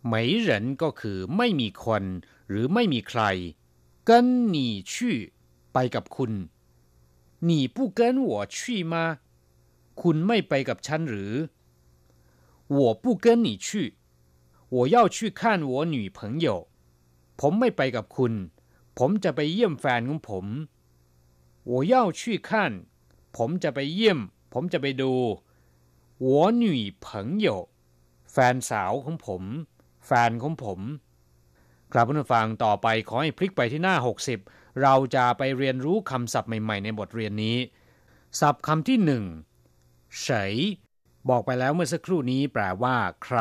ไม่เหรินก็คือไม่มีคนหรือไม่มีใคร跟你去ไปกับคุณ你不跟我去吗คุณไม่ไปกับฉันหรือ我不跟你去我要去看我女朋友ผมไม่ไปกับคุณผมจะไปเยี่ยมแฟนของผม我要去看ผมจะไปเยี่ยมผมจะไปดู我女朋友แฟนสาวของผมแฟนของผมครับคุณผู้ฟังต่อไปขอให้พลิกไปที่หน้า60เราจะไปเรียนรู้คำศัพท์ใหม่ๆในบทเรียนนี้ศัพท์คำที่1เฉยบอกไปแล้วเมื่อสักครู่นี้แปลว่าใคร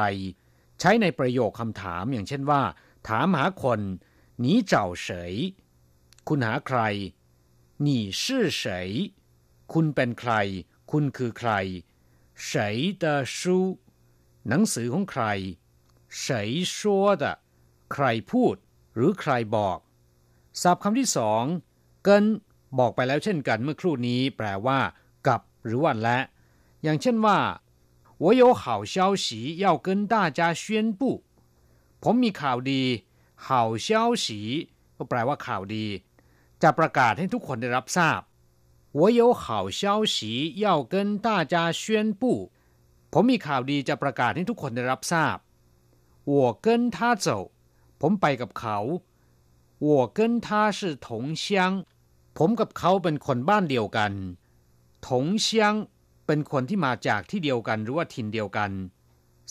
ใช้ในประโยคคำถามอย่างเช่นว่าถามหาคน你找谁คุณหาใคร你是谁คุณเป็นใครคุณคือใคร谁的书หนังสือของใคร谁说的ใครพูดหรือใครบอกศัพท์คำที่2เกินบอกไปแล้วเช่นกันเมื่อครู่นี้แปลว่ากับหรือว่าและอย่างเช่นว่า我有好消息要跟大家宣布ผมมีข่าวดีข่าวเช้าสีก็แปลว่าข่าวดีจะประกาศให้ทุกคนได้รับทราบ我有好消息要跟大家宣布ผมมีข่าวดีจะประกาศให้ทุกคนได้รับทราบ我跟他走ผมไปกับเขา我跟他是同乡ผมกับเขาเป็นคนบ้านเดียวกัน同乡เป็นคนที่มาจากที่เดียวกันหรือว่าถิ่นเดียวกัน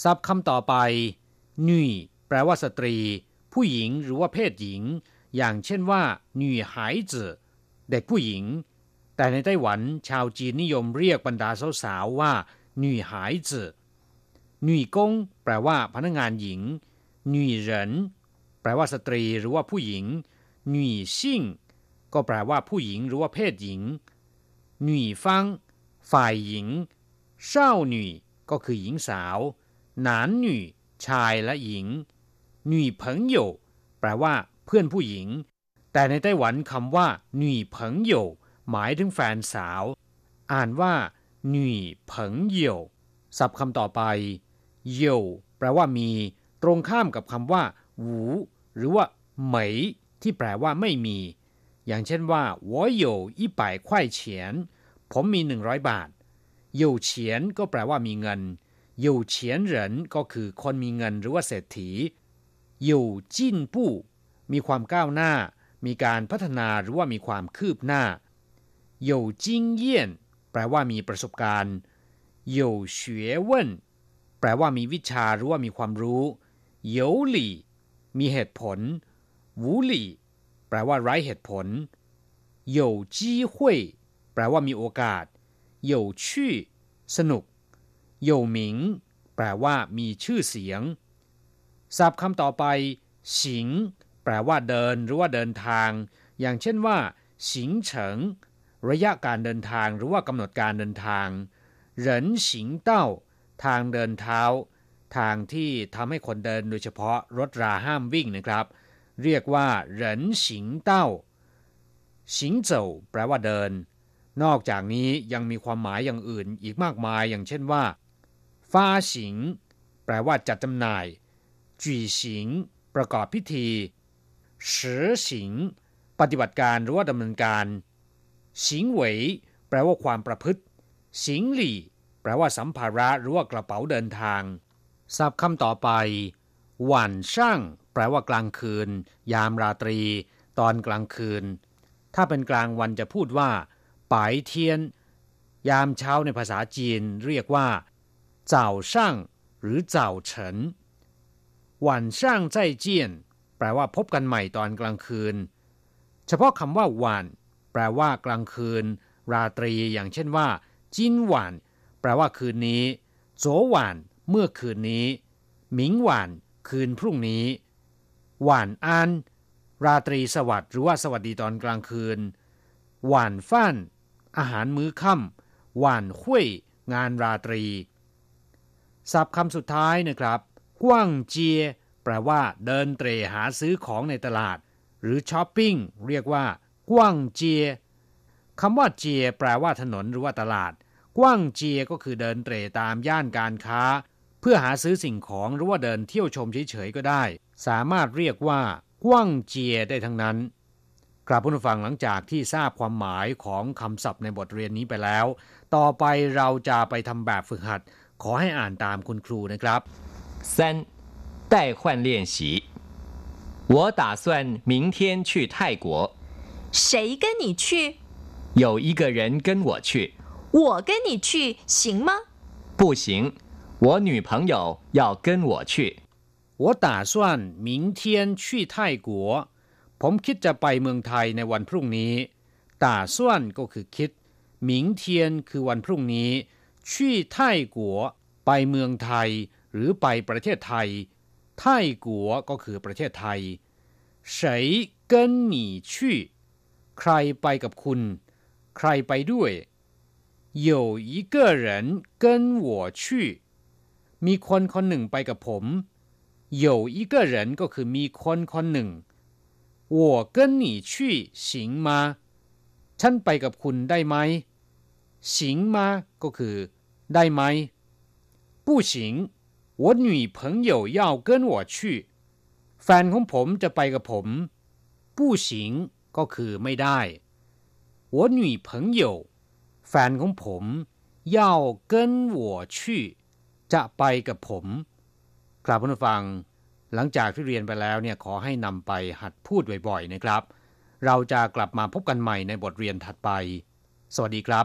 ศัพท์คำต่อไปนุ่ยแปลว่าสตรีผู้หญิงหรือว่าเพศหญิงอย่างเช่นว่าหนุ่ยหายจื่อเด็กผู้หญิงแต่ในไต้หวันชาวจีนนิยมเรียกบรรดาสาวๆว่าหนุ่ยหายจื่อหนุ่ยกงแปลว่าพนักงานหญิงหนุ่ยเหรินแปลว่าสตรีหรือว่าผู้หญิงหนุ่ยซิ่งก็แปลว่าผู้หญิงหรือว่าเพศหญิงหนุ่ยฟังฝ่ายหญิงเช่าหนุ่ยก็คือหญิงสาวหนานหนุ่ยชายและหญิงหนุ่ยเพิงโยแปลว่าเพื่อนผู้หญิงแต่ในไต้หวันคำว่าหนุ่ยเพิงโยหมายถึงแฟนสาวอ่านว่าหนุ่ยเพิงโยศัพท์คำต่อไปโยแปลว่ามีตรงข้ามกับคำว่าหูหรือว่าเหมยที่แปลว่าไม่มีอย่างเช่นว่า我有100块钱ผมมี100บาท有钱ก็แปลว่ามีเงิน有钱人ก็คือคนมีเงินหรือว่าเศรษฐี有进步มีความก้าวหน้ามีการพัฒนาหรือว่ามีความคืบหน้า有经验แปลว่ามีประสบการณ์有学问แปลว่ามีวิชาหรือว่ามีความรู้有理มีเหตุผล无理แปลว่าไร้เหตุผล有机会แปลว่ามีโอกาส有趣สนุก有名แปลว่ามีชื่อเสียงศัพท์คำต่อไปสิงแปลว่าเดินหรือว่าเดินทางอย่างเช่นว่าสิงเฉิงระยะการเดินทางหรือว่ากำหนดการเดินทางเหรินสิงเต้าทางเดินเท้าทางที่ทำให้คนเดินโดยเฉพาะรถราห้ามวิ่งนะครับเรียกว่าเหรินสิงเต้าสิงเจ้าแปลว่าเดินนอกจากนี้ยังมีความหมายอย่างอื่นอีกมากมายอย่างเช่นว่าฟ้าสิงแปลว่าจัดจำหน่ายจุ่ยสิงประกอบพิธีสือสิงปฏิบัติการหรือว่าดำเนินการสิงเหวยแปลว่าความประพฤติสิงหลี่แปลว่าสัมภาระหรือว่ากระเป๋าเดินทางศัพท์คำต่อไปหวันช่างแปลว่ากลางคืนยามราตรีตอนกลางคืนถ้าเป็นกลางวันจะพูดว่าป่ายเทียนยามเช้าในภาษาจีนเรียกว่าเจ้าช่างหรือเจ้าเฉินหวันช่างใจเจียนแปลว่าพบกันใหม่ตอนกลางคืนเฉพาะคำว่าหวันแปลว่ากลางคืนราตรีอย่างเช่นว่าจินหวันแปลว่าคืนนี้โจหวันเมื่อคืนนี้หมิงหวันคืนพรุ่งนี้หวันอันราตรีสวัสดิ์หรือว่าสวัสดีตอนกลางคืนหวันฟั่นอาหารมื้อค่ำหวันคุ้ยงานราตรีศัพท์คำสุดท้ายนะครับกว้างเจียแปลว่าเดินเตร่หาซื้อของในตลาดหรือช้อปปิ้งเรียกว่ากว้างเจียคำว่าเจียแปลว่าถนนหรือว่าตลาดกว้างเจียก็คือเดินเตร่ตามย่านการค้าเพื่อหาซื้อสิ่งของหรือว่าเดินเที่ยวชมเฉยๆก็ได้สามารถเรียกว่ากว้างเจียได้ทั้งนั้นกลับผู้ฟังหลังจากที่ทราบความหมายของคำศัพท์ในบทเรียนนี้ไปแล้วต่อไปเราจะไปทำแบบฝึกหัดขอให้อ่านตามคุณครูนะครับ3代换练习我打算明天去泰国谁跟你去有一个人跟我去我跟你去行吗不行我女朋友要跟我去我打算明天去泰国ผมคิดจะไปเมืองไทยในวันพรุ่งนี้打算ก็คือคิด明天คือวันพรุ่งนี้去泰国ไปเมืองไทยหรือไปประเทศไทยไต้กัวก็คือประเทศไทยใครเกินหนีชื่อใครไปกับคุณใครไปด้วย有一个人跟我去มีคนคนหนึ่งไปกับผม有一个人ก็คือมีคนคนหนึ่ง我跟你去行吗ฉันไปกับคุณได้ไหม行吗ก็คือได้ไหม不行我女朋友要跟我去แฟนของผมจะไปกับผม不行ก็คือไม่ได้我女朋友แฟนของผม要跟我去จะไปกับผมกลับมาฟัง หลังจากที่เรียนไปแล้วเนี่ยขอให้นำไปหัดพูดบ่อยๆนะครับเราจะกลับมาพบกันใหม่ในบทเรียนถัดไปสวัสดีครับ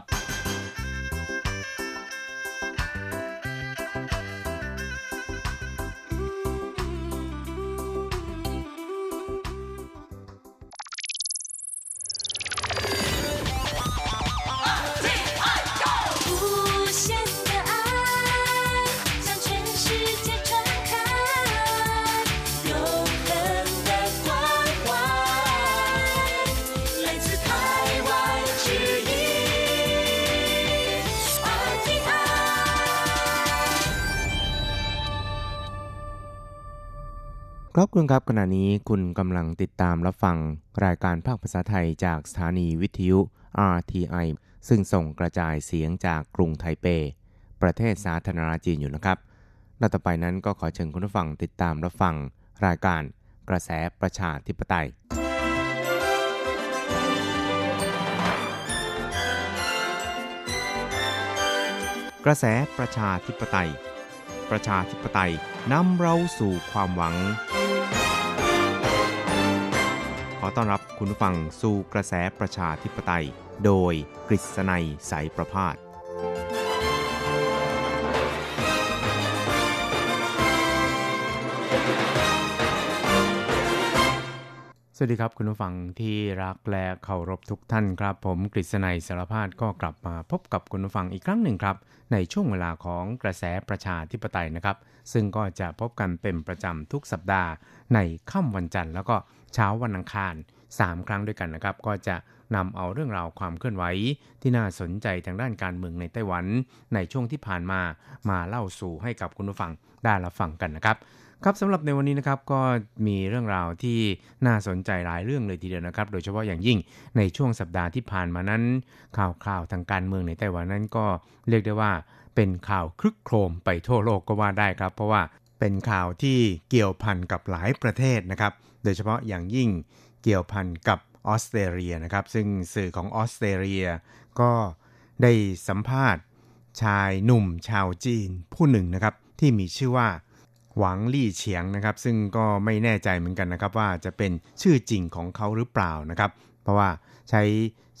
ครับคุณครับขณะนี้คุณกำลังติดตามรับฟังรายการภาคภาษาไทยจากสถานีวิทยุ RTI ซึ่งส่งกระจายเสียงจากกรุงไทเปประเทศสาธารณรัฐจีนอยู่นะครับและต่อไปนั้นก็ขอเชิญคุณผู้ฟังติดตามรับฟังรายการกระแสประชาธิปไตยกระแสประชาธิปไตยประชาธิปไตยนำเราสู่ความหวังขอต้อนรับคุณผู้ฟังสู่กระแสประชาธิปไตยโดยกฤษณัยสายประภาสสวัสดีครับคุณผู้ฟังที่รักและเคารพทุกท่านครับผมกฤษณัยสารภาพก็กลับมาพบกับคุณผู้ฟังอีกครั้งหนึ่งครับในช่วงเวลาของกระแสประชาธิปไตยนะครับซึ่งก็จะพบกันเป็นประจำทุกสัปดาห์ในค่ำวันจันทร์แล้วก็เช้าวันอังคาร3ครั้งด้วยกันนะครับก็จะนำเอาเรื่องราวความเคลื่อนไหวที่น่าสนใจทางด้านการเมืองในไต้หวันในช่วงที่ผ่านมามาเล่าสู่ให้กับคุณผู้ฟังได้รับฟังกันนะครับครับสำหรับในวันนี้นะครับก็มีเรื่องราวที่น่าสนใจหลายเรื่องเลยทีเดียวนะครับโดยเฉพาะอย่างยิ่งในช่วงสัปดาห์ที่ผ่านมานั้นข่าวคราวทางการเมืองในไต้หวันนั้นก็เรียกได้ว่าเป็นข่าวครึกโครมไปทั่วโลกก็ว่าได้ครับเพราะว่าเป็นข่าวที่เกี่ยวพันกับหลายประเทศนะครับโดยเฉพาะอย่างยิ่งเกี่ยวพันกับออสเตรเลียนะครับซึ่งสื่อของออสเตรเลียก็ได้สัมภาษณ์ชายหนุ่มชาวจีนผู้หนึ่งนะครับที่มีชื่อว่าหวังลี่เฉียงนะครับซึ่งก็ไม่แน่ใจเหมือนกันนะครับว่าจะเป็นชื่อจริงของเขาหรือเปล่านะครับเพราะว่าใช้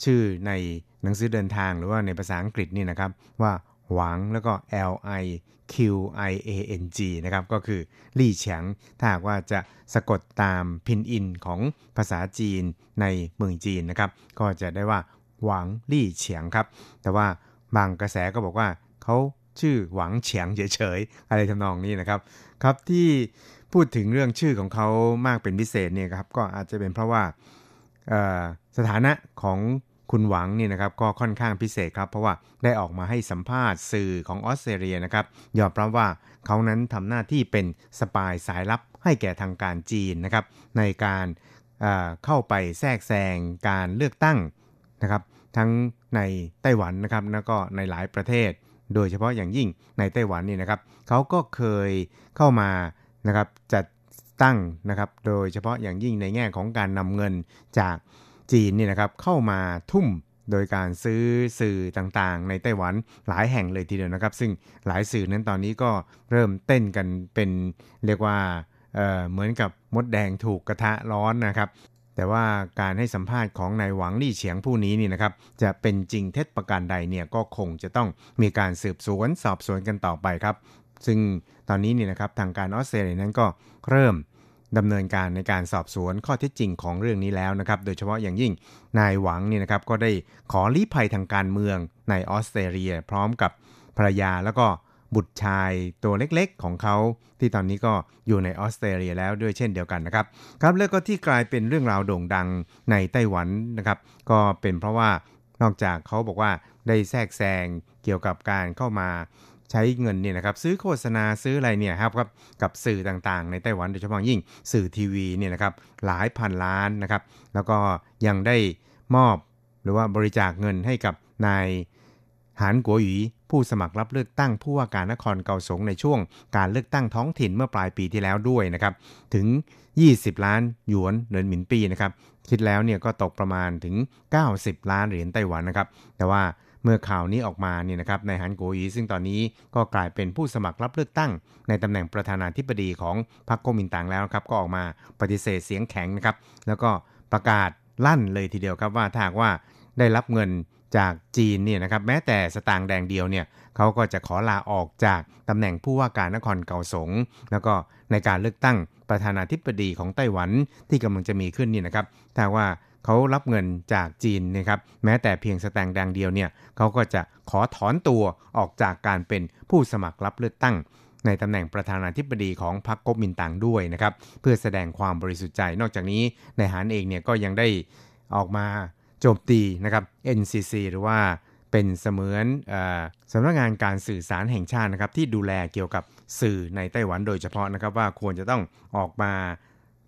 ชื่อในหนังสือเดินทางหรือว่าในภาษาอังกฤษนี่นะครับว่าหวังแล้วก็ LIQIANG นะครับก็คือลี่เฉียงถ้าหากว่าจะสะกดตามพินอินของภาษาจีนในเมืองจีนนะครับก็จะได้ว่าหวังลี่เฉียงครับแต่ว่าบางกระแสก็บอกว่าเขาชื่อหวังเฉียงเฉยๆอะไรทำนองนี้นะครับครับที่พูดถึงเรื่องชื่อของเขามากเป็นพิเศษเนี่ยครับก็อาจจะเป็นเพราะว่าสถานะของคุณหวังนี่นะครับก็ค่อนข้างพิเศษครับเพราะว่าได้ออกมาให้สัมภาษณ์สื่อของออสเตรเลียนะครับยอมรับว่าเขานั้นทำหน้าที่เป็นสปายสายลับให้แก่ทางการจีนนะครับในการเข้าไปแทรกแซงการเลือกตั้งนะครับทั้งในไต้หวันนะครับแล้วก็ในหลายประเทศโดยเฉพาะอย่างยิ่งในไต้หวันนี่นะครับเขาก็เคยเข้ามานะครับจัดตั้งนะครับโดยเฉพาะอย่างยิ่งในแง่ของการนำเงินจากจีนนี่นะครับเข้ามาทุ่มโดยการซื้อสื่อต่างๆในไต้หวันหลายแห่งเลยทีเดียวนะครับซึ่งหลายสื่อนั้นตอนนี้ก็เริ่มเต้นกันเป็นเรียกว่าเหมือนกับมดแดงถูกกระทะร้อนนะครับแต่ว่าการให้สัมภาษณ์ของนายหวังลี่เฉียงผู้นี้นี่นะครับจะเป็นจริงเท็จประการใดเนี่ยก็คงจะต้องมีการสืบสวนสอบสวนกันต่อไปครับซึ่งตอนนี้นี่นะครับทางการออสเตรเลียนั้นก็เริ่มดำเนินการในการสอบสวนข้อเท็จจริงของเรื่องนี้แล้วนะครับโดยเฉพาะอย่างยิ่งนายหวังนี่นะครับก็ได้ขอลี้ภัยทางการเมืองในออสเตรเลียพร้อมกับภรรยาแล้วก็บุตรชายตัวเล็กๆของเขาที่ตอนนี้ก็อยู่ในออสเตรเลียแล้วด้วยเช่นเดียวกันนะครับครับแล้วก็ที่กลายเป็นเรื่องราวโด่งดังในไต้หวันนะครับก็เป็นเพราะว่านอกจากเขาบอกว่าได้แทรกแซงเกี่ยวกับการเข้ามาใช้เงินเนี่ยนะครับซื้อโฆษณาซื้ออะไรเนี่ยครับกับสื่อต่างๆในไต้หวันโดยเฉพาะยิ่งสื่อทีวีเนี่ยนะครับหลายพันล้านนะครับแล้วก็ยังได้มอบหรือว่าบริจาคเงินให้กับนายหานกัวหยีผู้สมัครรับเลือกตั้งผู้ว่าการนครเกาสงในช่วงการเลือกตั้งท้องถิ่นเมื่อปลายปีที่แล้วด้วยนะครับถึง20ล้านหยวนเหรียญหมินปีนะครับคิดแล้วเนี่ยก็ตกประมาณถึง90ล้านเหรียญไต้หวันนะครับแต่ว่า เมื่อข่าวนี้ออกมาเนี่ยนะครับนายฮันโกอีซึ่งตอนนี้ก็กลายเป็นผู้สมัครรับเลือกตั้งในตำแหน่งประธานาธิบดีของพรรคก๊กมินตั๋งแล้วครับก็ออกมาปฏิเสธเสียงแข็งนะครับแล้วก็ประกาศลั่นเลยทีเดียวครับว่าถ้าหากว่าได้รับเงินจากจีนเนี่ยนะครับแม้แต่สตางค์แดงเดียวเนี่ยเขาก็จะขอลาออกจากตำแหน่งผู้ว่าการนครเกาสงแล้วก็ในการเลือกตั้งประธานาธิบดีของไต้หวันที่กำลังจะมีขึ้นนี่นะครับถ้าว่าเขารับเงินจากจีนนะครับแม้แต่เพียงสตางค์แดงเดียวเนี่ยเขาก็จะขอถอนตัวออกจากการเป็นผู้สมัครรับเลือกตั้งในตำแหน่งประธานาธิบดีของพรรคก๊กมินตั๋งด้วยนะครับเพื่อแสดงความบริสุทธิ์ใจนอกจากนี้นายหานเองเนี่ยก็ยังได้ออกมาโจมตีนะครับ NCC หรือว่าเป็นเสมือนสำนักงานการสื่อสารแห่งชาตินะครับที่ดูแลเกี่ยวกับสื่อในไต้หวันโดยเฉพาะนะครับว่าควรจะต้องออกมา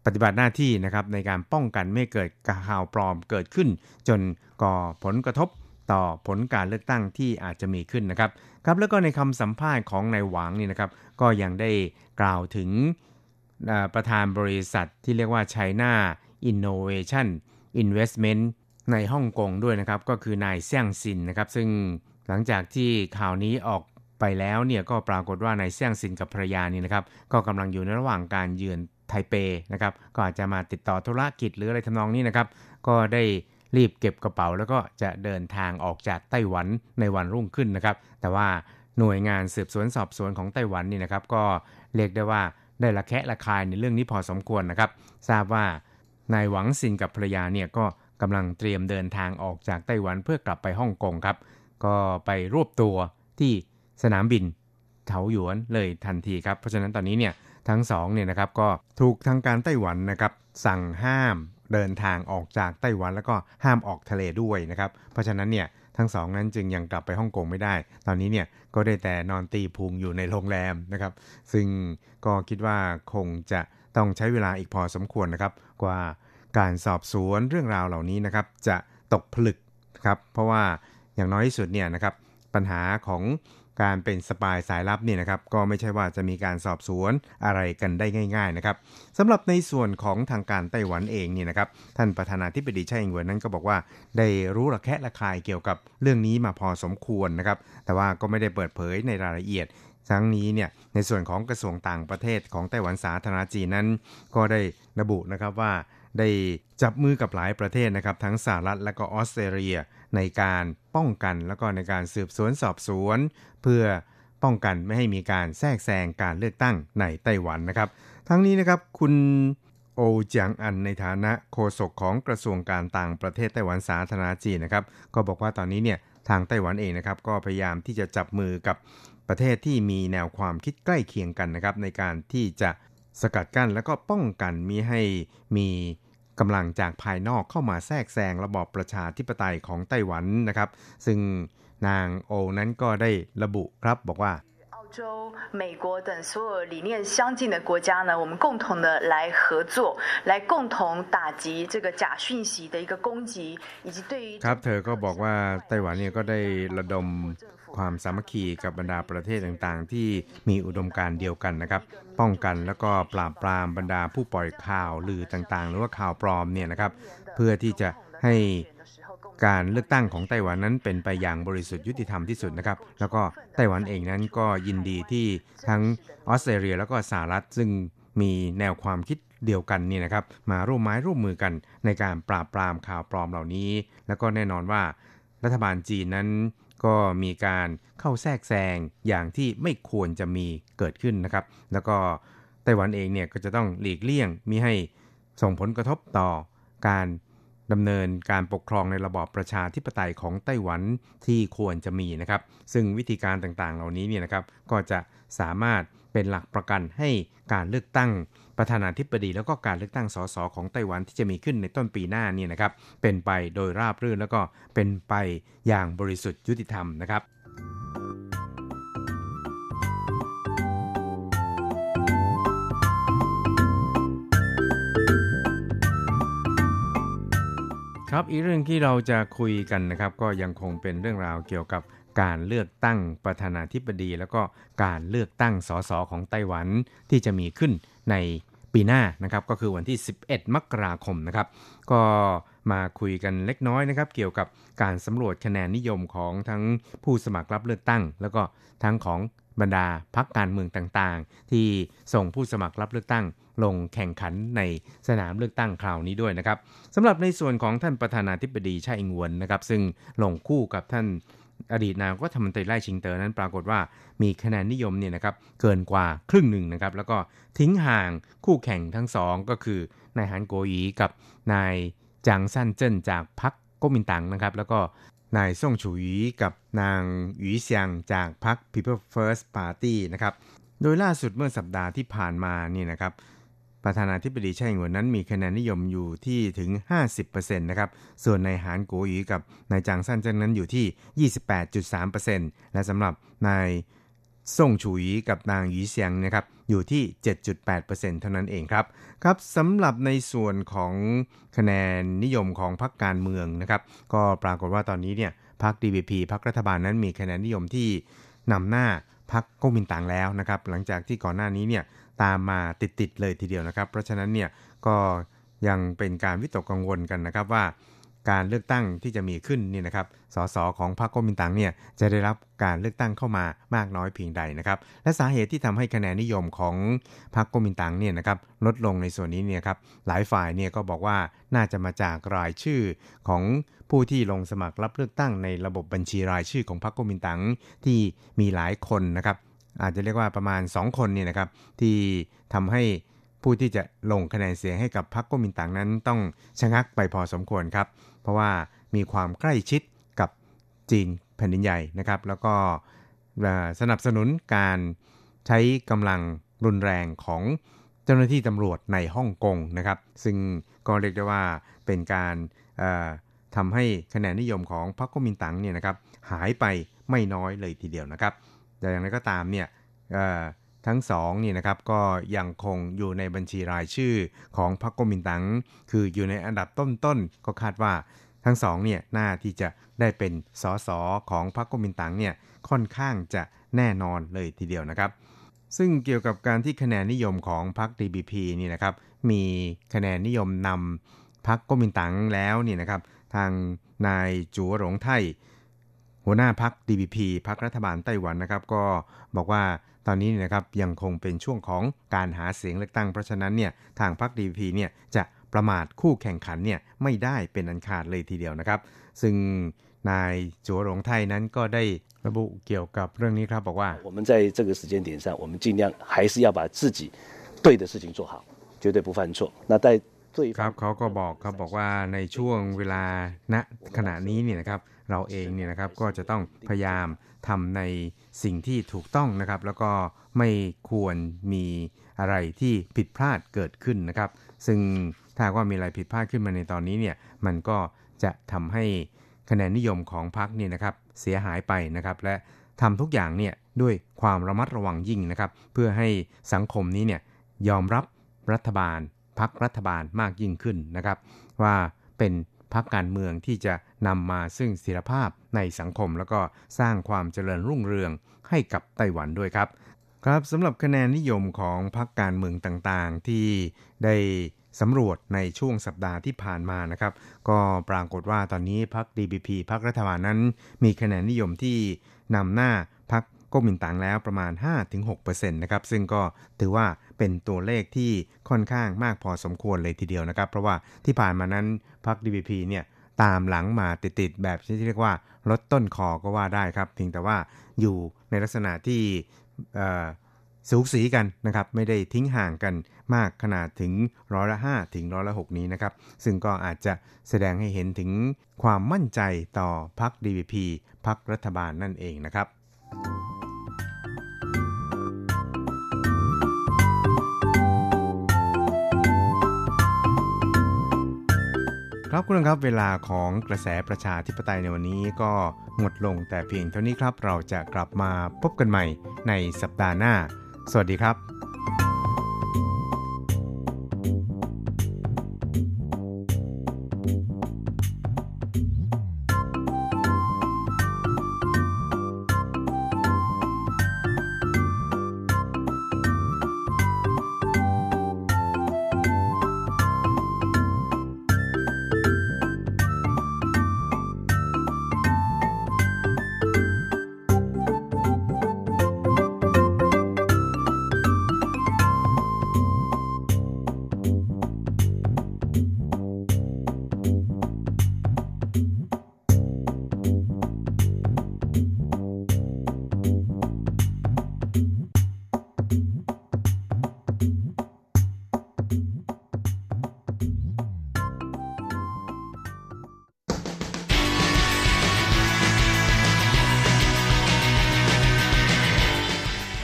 ปฏิบัติหน้าที่นะครับในการป้องกันไม่เกิดข่าวปลอมเกิดขึ้นจนก่อผลกระทบต่อผลการเลือกตั้งที่อาจจะมีขึ้นนะครับครับแล้วก็ในคำสัมภาษณ์ของนายหวางนี่นะครับก็ยังได้กล่าวถึงประธานบริษัทที่เรียกว่า China Innovation Investmentในฮ่องกงด้วยนะครับก็คือนายเซี่ยงซินนะครับซึ่งหลังจากที่ข่าวนี้ออกไปแล้วเนี่ยก็ปรากฏว่านายเซี่ยงซินกับภรรยานี่นะครับก็กำลังอยู่ในระหว่างการเยือนไทเปนะครับก็อาจจะมาติดต่อธุรกิจหรืออะไรทำนองนี้นะครับก็ได้รีบเก็บกระเป๋าแล้วก็จะเดินทางออกจากไต้หวันในวันรุ่งขึ้นนะครับแต่ว่าหน่วยงานสืบสวนสอบสวนของไต้หวันนี่นะครับก็เรียกได้ว่าได้ระแคะระคายในเรื่องนี้พอสมควรนะครับทราบว่านายหวังซินกับภรรยาเนี่ยก็กำลังเตรียมเดินทางออกจากไต้หวันเพื่อกลับไปฮ่องกงครับก็ไปรวบตัวที่สนามบินเถาหยวนเลยทันทีครับเพราะฉะนั้นตอนนี้เนี่ยทั้งสองเนี่ยนะครับก็ถูกทางการไต้หวันนะครับสั่งห้ามเดินทางออกจากไต้หวันแล้วก็ห้ามออกทะเลด้วยนะครับเพราะฉะนั้นเนี่ยทั้งสองนั้นจึงยังกลับไปฮ่องกงไม่ได้ตอนนี้เนี่ยก็ได้แต่นอนตีพุงอยู่ในโรงแรมนะครับซึ่งก็คิดว่าคงจะต้องใช้เวลาอีกพอสมควรนะครับกว่าการสอบสวนเรื่องราวเหล่านี้นะครับจะตกผลึกครับเพราะว่าอย่างน้อยที่สุดเนี่ยนะครับปัญหาของการเป็นสปายสายลับเนี่ยนะครับก็ไม่ใช่ว่าจะมีการสอบสวนอะไรกันได้ง่ายๆนะครับสำหรับในส่วนของทางการไต้หวันเองเนี่ยนะครับท่านประธานาธิบดีไช่อิงเหวินนั้นก็บอกว่าได้รู้ระแคะระคายเกี่ยวกับเรื่องนี้มาพอสมควรนะครับแต่ว่าก็ไม่ได้เปิดเผยในรายละเอียดทั้งนี้เนี่ยในส่วนของกระทรวงต่างประเทศของไต้หวันสาธารณจีนนั้นก็ได้ระบุนะครับว่าได้จับมือกับหลายประเทศนะครับทั้งสหรัฐและก็ออสเตรเลียในการป้องกันแล้วก็ในการสืบสวนสอบสวนเพื่อป้องกันไม่ให้มีการแทรกแซงการเลือกตั้งในไต้หวันนะครับทั้งนี้นะครับคุณโอเจียงอันในฐานะโฆษกของกระทรวงการต่างประเทศไต้หวันสาธารณจีนนะครับก็บอกว่าตอนนี้เนี่ยทางไต้หวันเองนะครับก็พยายามที่จะจับมือกับประเทศที่มีแนวความคิดใกล้เคียงกันนะครับในการที่จะสกัดกั้นแล้วก็ป้องกันมิให้มีกำลังจากภายนอกเข้ามาแทรกแซงระบอบประชาธิปไตยของไต้หวันนะครับซึ่งนางโอนั้นก็ได้ระบุครับบอกว่า美国等所有理念相近的国家呢，我们共同的来合作，来共同打击这个假讯息的一个攻击，以及对于ครับเธอก็บอกว่าไต้หวันเนี่ยก็ได้ระดมความสามัคคีกับบรรดาประเทศต่างๆที่มีอุดมการณ์เดียวกันนะครับป้องกันแล้วก็ปราบปรามบรรดาผู้ปล่อยข่าวลือต่างๆหรือว่าข่าวปลอมเนี่ยนะครับเพื่อที่จะให้การเลือกตั้งของไต้หวันนั้นเป็นไปอย่างบริสุทธิ์ยุติธรรมที่สุดนะครับแล้วก็ไต้หวันเองนั้นก็ยินดีที่ทั้งออสเตรเลียแล้วก็สหรัฐซึ่งมีแนวความคิดเดียวกันนี่นะครับมาร่วมไม้ร่วมมือกันในการปราบปรามข่าวปลอมเหล่านี้แล้วก็แน่นอนว่ารัฐบาลจีนนั้นก็มีการเข้าแทรกแซงอย่างที่ไม่ควรจะมีเกิดขึ้นนะครับแล้วก็ไต้หวันเองเนี่ยก็จะต้องหลีกเลี่ยงมิให้ส่งผลกระทบต่อการดำเนินการปกครองในระบอบประชาธิปไตยของไต้หวันที่ควรจะมีนะครับซึ่งวิธีการต่างๆเหล่านี้เนี่ยนะครับก็จะสามารถเป็นหลักประกันให้การเลือกตั้งประธานาธิบดีแล้วก็การเลือกตั้งส.ส.ของไต้หวันที่จะมีขึ้นในต้นปีหน้านี่นะครับเป็นไปโดยราบรื่นแล้วก็เป็นไปอย่างบริสุทธิ์ยุติธรรมนะครับครับอีกเรื่องที่เราจะคุยกันนะครับก็ยังคงเป็นเรื่องราวเกี่ยวกับการเลือกตั้งประธานาธิบดีแล้วก็การเลือกตั้งส.ส.ของไต้หวันที่จะมีขึ้นในปีหน้านะครับก็คือวันที่11 มกราคมนะครับก็ มาคุยกันเล็กน้อยนะครับเกี่ยวกับการสำรวจคะแนนนิยมของทั้งผู้สมัครรับเลือกตั้งแล้วก็ทั้งของบรรดาพรรคการเมืองต่างๆที่ส่งผู้สมัครรับเลือกตั้งลงแข่งขันในสนามเลือกตั้งคราวนี้ด้วยนะครับสำหรับในส่วนของท่านประธานาธิบดีไช่อิงเหวินนะครับซึ่งลงคู่กับท่านอดีตนายกรัฐมนตรีไล่ชิงเตอนั้นปรากฏว่ามีคะแนนนิยมเนี่ยนะครับเกินกว่าครึ่งหนึ่งนะครับแล้วก็ทิ้งห่างคู่แข่งทั้งสองก็คือนายฮันโกยีกับนายจางซันเจิ้นจากพรรคก๊กมินตั๋งนะครับแล้วก็นายซ่งฉุยกับนางหยีเซียงจากพรรค People First Party นะครับโดยล่าสุดเมื่อสัปดาห์ที่ผ่านมานี่นะครับประธานาธิบดีไช่อิงเหวินนั้นมีคะแนนนิยมอยู่ที่ถึง 50% นะครับส่วนนายหานโกวยีกับนายจางซันเจิ้นนั้นอยู่ที่ 28.3% และสำหรับนายซ่งฉุยกับนางหยีเซียงนะครับอยู่ที่ 7.8% เท่านั้นเองครับครับสำหรับในส่วนของคะแนนนิยมของพรรคการเมืองนะครับก็ปรากฏว่าตอนนี้เนี่ยพรรค DPP พรรครัฐบาลนั้นมีคะแนนนิยมที่นำหน้าพรรคก๊กมินตั๋งแล้วนะครับหลังจากที่ก่อนหน้านี้เนี่ยตามมาติดเลยทีเดียวนะครับเพราะฉะนั้นเนี่ยก็ยังเป็นการวิตกกังวลกันนะครับว่าการเลือกตั้งที่จะมีขึ้นนี่นะครับสสของพรรคก๊กมินตั๋งเนี่ยจะได้รับการเลือกตั้งเข้ามามากน้อยเพียงใดนะครับและสาเหตุที่ทำให้คะแนนนิยมของพรรคก๊กมินตั๋งเนี่ยนะครับลดลงในส่วนนี้เนี่ยครับหลายฝ่ายเนี่ยก็บอกว่าน่าจะมาจากรายชื่อของผู้ที่ลงสมัครรับเลือกตั้งในระบบบัญชีรายชื่อของพรรคก๊กมินตั๋งที่มีหลายคนนะครับอาจจะเรียกว่าประมาณ2คนเนี่ยนะครับที่ทำให้ผู้ที่จะลงคะแนนเสียงให้กับพรรคก๊กมินตั๋งนั้นต้องชะงักไปพอสมควรครับเพราะว่ามีความใกล้ชิดกับจีนแผ่นดินใหญ่นะครับแล้วก็สนับสนุนการใช้กำลังรุนแรงของเจ้าหน้าที่ตำรวจในฮ่องกงนะครับซึ่งก็เรียกได้ว่าเป็นการทำให้คะแนนนิยมของพรรคก๊กมินตั๋งเนี่ยนะครับหายไปไม่น้อยเลยทีเดียวนะครับแต่อย่างไรก็ตามเนี่ยทั้งสองนี่นะครับก็ยังคงอยู่ในบัญชีรายชื่อของพรรคก๊กมินตั๋งคืออยู่ในอันดับต้นก็คาดว่าทั้งสองเนี่ยน่าที่จะได้เป็นสสของพรรคก๊กมินตั๋งเนี่ยค่อนข้างจะแน่นอนเลยทีเดียวนะครับซึ่งเกี่ยวกับการที่คะแนนนิยมของพรรค DPP นี่นะครับมีคะแนนนิยมนำพรรคก๊กมินตั๋งแล้วนี่นะครับทางนายจัวหลงไทหัวหน้าพรรค DPP พรรครัฐบาลไต้หวันนะครับก็บอกว่าตอนนี้นะครับยังคงเป็นช่วงของการหาเสียงเลือกตั้งเพราะฉะนั้นเนี่ยทางพรรค DPP เนี่ยจะประมาทคู่แข่งขันเนี่ยไม่ได้เป็นอันขาดเลยทีเดียวนะครับซึ่งนายจัวหลงไทนั้นก็ได้ระบุเกี่ยวกับเรื่องนี้ครับบอกว่า我们在这个时间点上我们尽量还是要把自己对的事情做好绝对不犯错那在ครับเขาก็บอกว่าในช่วงเวลาณขณะนี้เนี่ยนะครับเราเองเนี่ยนะครับก็จะต้องพยายามทำในสิ่งที่ถูกต้องนะครับแล้วก็ไม่ควรมีอะไรที่ผิดพลาดเกิดขึ้นนะครับซึ่งถ้าว่ามีอะไรผิดพลาดขึ้นมาในตอนนี้เนี่ยมันก็จะทำให้คะแนนนิยมของพรรคเนี่ยนะครับเสียหายไปนะครับและทำทุกอย่างเนี่ยด้วยความระมัดระวังยิ่งนะครับเพื่อให้สังคมนี้เนี่ยยอมรับรัฐบาลพรรครัฐบาลมากยิ่งขึ้นนะครับว่าเป็นพรรคการเมืองที่จะนำมาซึ่งเสถียรภาพในสังคมแล้วก็สร้างความเจริญรุ่งเรืองให้กับไต้หวันด้วยครับครับสำหรับคะแนนนิยมของพรรคการเมืองต่างๆที่ได้สำรวจในช่วงสัปดาห์ที่ผ่านมานะครับก็ปรากฏว่าตอนนี้พรรค DPP พรรครัฐบาลนั้นมีคะแนนนิยมที่นำหน้าพรรคก๊กมินตั๋งแล้วประมาณ 5-6% นะครับซึ่งก็ถือว่าเป็นตัวเลขที่ค่อนข้างมากพอสมควรเลยทีเดียวนะครับเพราะว่าที่ผ่านมานั้นพรรค DPP เนี่ยตามหลังมาติดแบบที่เรียกว่าลดต้นคอก็ว่าได้ครับเพียงแต่ว่าอยู่ในลักษณะที่สูสีกันนะครับไม่ได้ทิ้งห่างกันมากขนาดถึงร้อยละ 5 ถึงร้อยละ 6นี้นะครับซึ่งก็อาจจะแสดงให้เห็นถึงความมั่นใจต่อพรรค DPP พรรครัฐบาลนั่นเองนะครับครับคุณครับเวลาของกระแสประชาธิปไตยในวันนี้ก็หมดลงแต่เพียงเท่านี้ครับเราจะกลับมาพบกันใหม่ในสัปดาห์หน้าสวัสดีครับ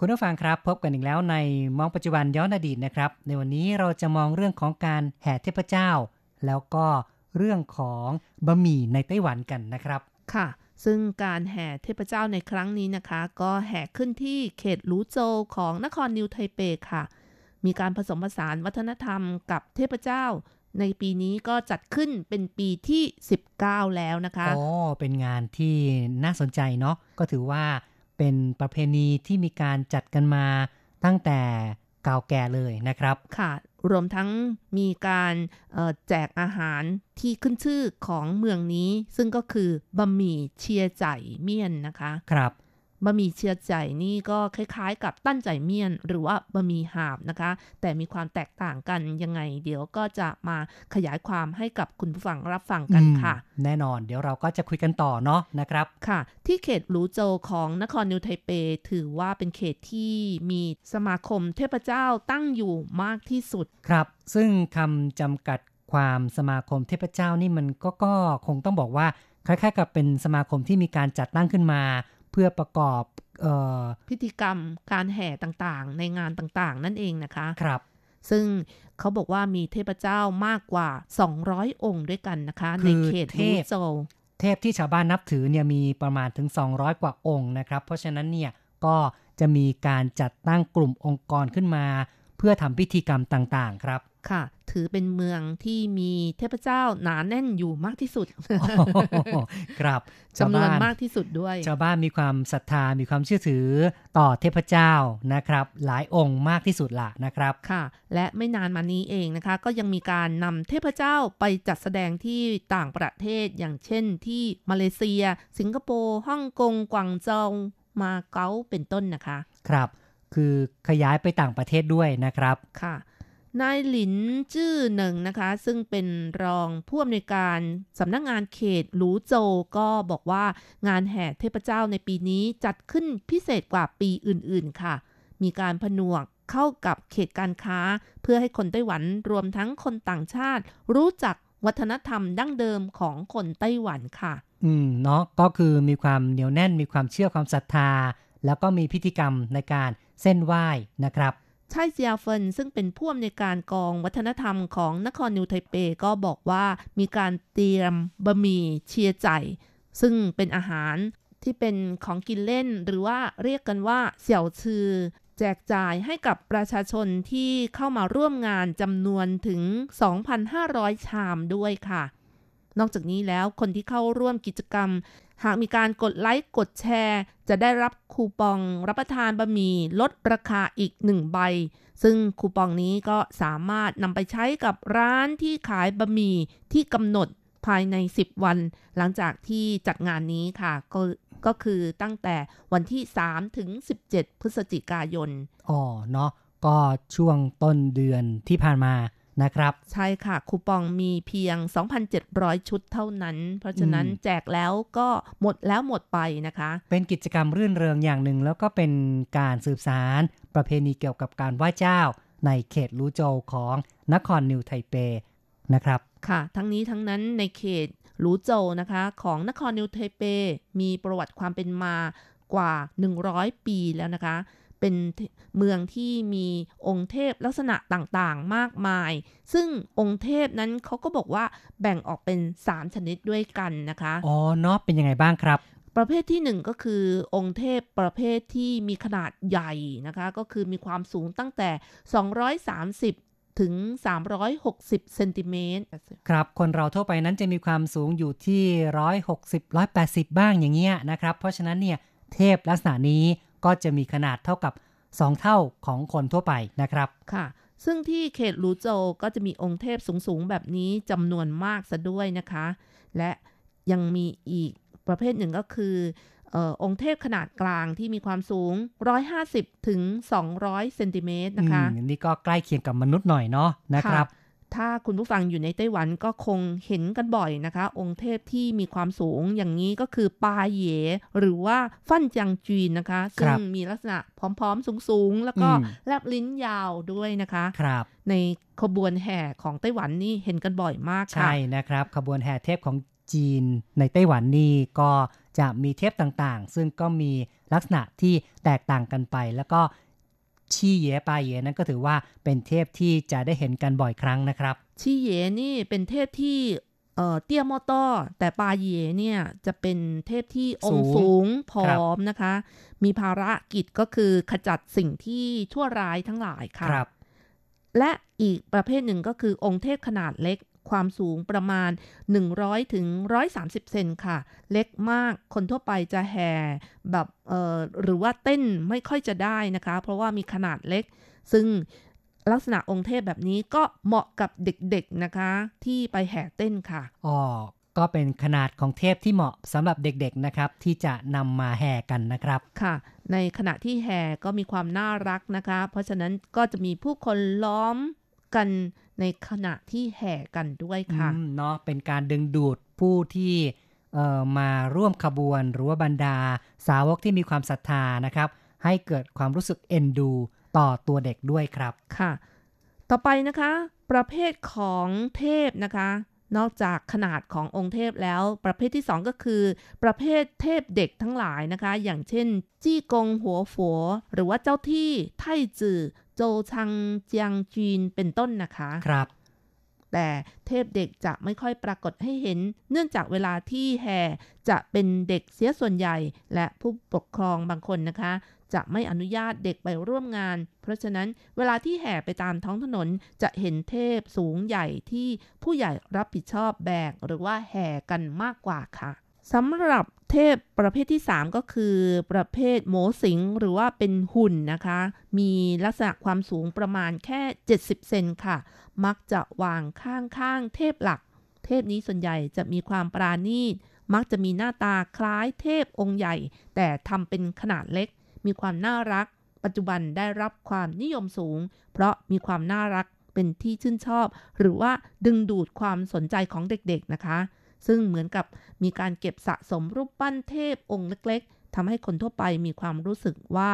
คุณผู้ฟังครับพบกันอีกแล้วในมองปัจจุบันย้อนอดีตนะครับในวันนี้เราจะมองเรื่องของการแห่เทพเจ้าแล้วก็เรื่องของบะหมี่ในไต้หวันกันนะครับค่ะซึ่งการแห่เทพเจ้าในครั้งนี้นะคะก็แห่ขึ้นที่เขตหลูโจวของนครนิวไทเปค่ะมีการผสมผสานวัฒนธรรมกับเทพเจ้าในปีนี้ก็จัดขึ้นเป็นปีที่19แล้วนะคะอ๋อเป็นงานที่น่าสนใจเนาะก็ถือว่าเป็นประเพณีที่มีการจัดกันมาตั้งแต่เก่าแก่เลยนะครับค่ะรวมทั้งมีการแจกอาหารที่ขึ้นชื่อของเมืองนี้ซึ่งก็คือบะหมี่เชียใจเมี่ยนนะคะครับบะหมี่เชียใจนี่ก็คล้ายๆกับตั้นใจเมี่ยนหรือว่าบะหมี่หาบนะคะแต่มีความแตกต่างกันยังไงเดี๋ยวก็จะมาขยายความให้กับคุณผู้ฟังรับฟังกันค่ะแน่นอนเดี๋ยวเราก็จะคุยกันต่อเนาะนะครับค่ะที่เขตหลูโจวของนครนิวไทเปถือว่าเป็นเขตที่มีสมาคมเทพเจ้าตั้งอยู่มากที่สุดครับซึ่งคำจำกัดความสมาคมเทพเจ้านี่มันก็คงต้องบอกว่าคล้ายๆกับเป็นสมาคมที่มีการจัดตั้งขึ้นมาเพื่อประกอบพิธีกรรมการแห่ต่างๆในงานต่างๆนั่นเองนะคะครับซึ่งเขาบอกว่ามีเทพเจ้ามากกว่า200องค์ด้วยกันนะคะในเขตหลูโจวเทพที่ชาวบ้านนับถือเนี่ยมีประมาณถึง200กว่าองค์นะครับเพราะฉะนั้นเนี่ยก็จะมีการจัดตั้งกลุ่มองค์กรขึ้นมาเพื่อทำพิธีกรรมต่างๆครับค่ะถือเป็นเมืองที่มีเทพเจ้าหนาแน่นอยู่มากที่สุดครับจำนวนมากที่สุดด้วยชาวบ้านมีความศรัทธามีความเชื่อถือต่อเทพเจ้านะครับหลายองค์มากที่สุดละนะครับค่ะและไม่นานมานี้เองนะคะก็ยังมีการนำเทพเจ้าไปจัดแสดงที่ต่างประเทศอย่างเช่นที่มาเลเซียสิงคโปร์ฮ่องกงกวางโจวมาเก๊าเป็นต้นนะคะครับคือขยายไปต่างประเทศด้วยนะครับค่ะนายหลินจื้อหนึ่งนะคะซึ่งเป็นรองผู้อำนวยการสำนักงานเขตหลูโจวก็บอกว่างานแห่เทพเจ้าในปีนี้จัดขึ้นพิเศษกว่าปีอื่นๆค่ะมีการผนวกเข้ากับเขตการค้าเพื่อให้คนไต้หวันรวมทั้งคนต่างชาติรู้จักวัฒนธรรมดั้งเดิมของคนไต้หวันค่ะเนาะก็คือมีความเหนียวแน่นมีความเชื่อความศรัทธาแล้วก็มีพิธีกรรมในการเส้นไหว้นะครับไช่เจียเฟินซึ่งเป็นผู้อำนวยการกองวัฒนธรรมของนครนิวไทเปก็บอกว่ามีการเตรียมบะหมี่เชียใจซึ่งเป็นอาหารที่เป็นของกินเล่นหรือว่าเรียกกันว่าเสี่ยวชือแจกจ่ายให้กับประชาชนที่เข้ามาร่วมงานจำนวนถึง 2,500 ชามด้วยค่ะนอกจากนี้แล้วคนที่เข้าร่วมกิจกรรมหากมีการกดไลค์กดแชร์จะได้รับคูปองรับประทานบะหมี่ลดราคาอีก1ใบซึ่งคูปองนี้ก็สามารถนำไปใช้กับร้านที่ขายบะหมี่ที่กำหนดภายใน10วันหลังจากที่จัดงานนี้ค่ะก็คือตั้งแต่วันที่3ถึง17พฤศจิกายนเนาะก็ช่วงต้นเดือนที่ผ่านมานะครับใช่ค่ะคูปองมีเพียง 2,700 ชุดเท่านั้นเพราะฉะนั้นแจกแล้วก็หมดแล้วหมดไปนะคะเป็นกิจกรรมรื่นเริงอย่างหนึ่งแล้วก็เป็นการสืบสานประเพณีเกี่ยวกับการไหว้เจ้าในเขตหลูโจวของนครนิวไทเปนะครับค่ะทั้งนี้ทั้งนั้นในเขตหลูโจวนะคะของนครนิวไทเปมีประวัติความเป็นมากว่า100ปีแล้วนะคะเป็นเมืองที่มีองค์เทพลักษณะต่างๆมากมายซึ่งองค์เทพนั้นเขาก็บอกว่าแบ่งออกเป็น3ชนิดด้วยกันนะคะเนาะเป็นยังไงบ้างครับประเภทที่1ก็คือองค์เทพประเภทที่มีขนาดใหญ่นะคะก็คือมีความสูงตั้งแต่230ถึง360เซนติเมตรครับคนเราทั่วไปนั้นจะมีความสูงอยู่ที่160 180บ้างอย่างเงี้ยนะครับเพราะฉะนั้นเนี่ยเทพลักษณะนี้ก็จะมีขนาดเท่ากับ2เท่าของคนทั่วไปนะครับค่ะ ซึ่งที่เขตหลูโจวก็จะมีองค์เทพสูงๆแบบนี้จำนวนมากซะด้วยนะคะและยังมีอีกประเภทหนึ่งก็คือองค์เทพขนาดกลางที่มีความสูง150ถึง200เซนติเมตรนะคะนี่ก็ใกล้เคียงกับมนุษย์หน่อยเนาะนะครับถ้าคุณผู้ฟังอยู่ในไต้หวันก็คงเห็นกันบ่อยนะคะองค์เทพที่มีความสูงอย่างนี้ก็คือปาเหยหรือว่าฟั่นจังจีนนะคะซึ่งมีลักษณะผอมๆสูงๆแล้วก็แลบลิ้นยาวด้วยนะคะในขบวนแห่ของไต้หวันนี่เห็นกันบ่อยมากค่ะใช่นะครับขบวนแห่เทพของจีนในไต้หวันนี่ก็จะมีเทพต่างๆซึ่งก็มีลักษณะที่แตกต่างกันไปแล้วก็ชี่เยปาเยนั้นก็ถือว่าเป็นเทพที่จะได้เห็นกันบ่อยครั้งนะครับชี่เยนี่เป็นเทพที่เตี้ยมอต้อแต่ปาเยเนี่ยจะเป็นเทพที่องค์สูงผอมนะคะมีภารกิจก็คือขจัดสิ่งที่ชั่วร้ายทั้งหลายค่ะและอีกประเภทหนึ่งก็คือองค์เทพขนาดเล็กความสูงประมาณ100ถึง130เซนค่ะเล็กมากคนทั่วไปจะแห่แบบหรือว่าเต้นไม่ค่อยจะได้นะคะเพราะว่ามีขนาดเล็กซึ่งลักษณะองค์เทพแบบนี้ก็เหมาะกับเด็กๆนะคะที่ไปแห่เต้นค่ะอ๋อก็เป็นขนาดของเทพที่เหมาะสำหรับเด็กๆนะครับที่จะนำมาแห่กันนะครับค่ะในขณะที่แห่ก็มีความน่ารักนะคะเพราะฉะนั้นก็จะมีผู้คนล้อมกันในขณะที่แห่กันด้วยค่ะเนาะเป็นการดึงดูดผู้ที่มาร่วมขบวนหรือว่าบรรดาสาวกที่มีความศรัทธานะครับให้เกิดความรู้สึกเอ็นดูต่อตัวเด็กด้วยครับค่ะต่อไปนะคะประเภทของเทพนะคะนอกจากขนาดขององค์เทพแล้วประเภทที่สองก็คือประเภทเทพเด็กทั้งหลายนะคะอย่างเช่นจี้กงหัวฝัวหรือว่าเจ้าที่ไทจื่อโจชังเจียงจีนเป็นต้นนะคะครับแต่เทพเด็กจะไม่ค่อยปรากฏให้เห็นเนื่องจากเวลาที่แห่จะเป็นเด็กเสียส่วนใหญ่และผู้ปกครองบางคนนะคะจะไม่อนุญาตเด็กไปร่วมงานเพราะฉะนั้นเวลาที่แห่ไปตามท้องถนนจะเห็นเทพสูงใหญ่ที่ผู้ใหญ่รับผิดชอบแบกหรือว่าแห่กันมากกว่าค่ะสำหรับเทพประเภทที่3ก็คือประเภทโหมสิงหรือว่าเป็นหุ่นนะคะมีลักษณะความสูงประมาณแค่70เซนค่ะมักจะวางข้างๆเทพหลักเทพนี้ส่วนใหญ่จะมีความปราณีตมักจะมีหน้าตาคล้ายเทพองค์ใหญ่แต่ทำเป็นขนาดเล็กมีความน่ารักปัจจุบันได้รับความนิยมสูงเพราะมีความน่ารักเป็นที่ชื่นชอบหรือว่าดึงดูดความสนใจของเด็กๆนะคะซึ่งเหมือนกับมีการเก็บสะสมรูปปั้นเทพองค์เล็กๆทำให้คนทั่วไปมีความรู้สึกว่า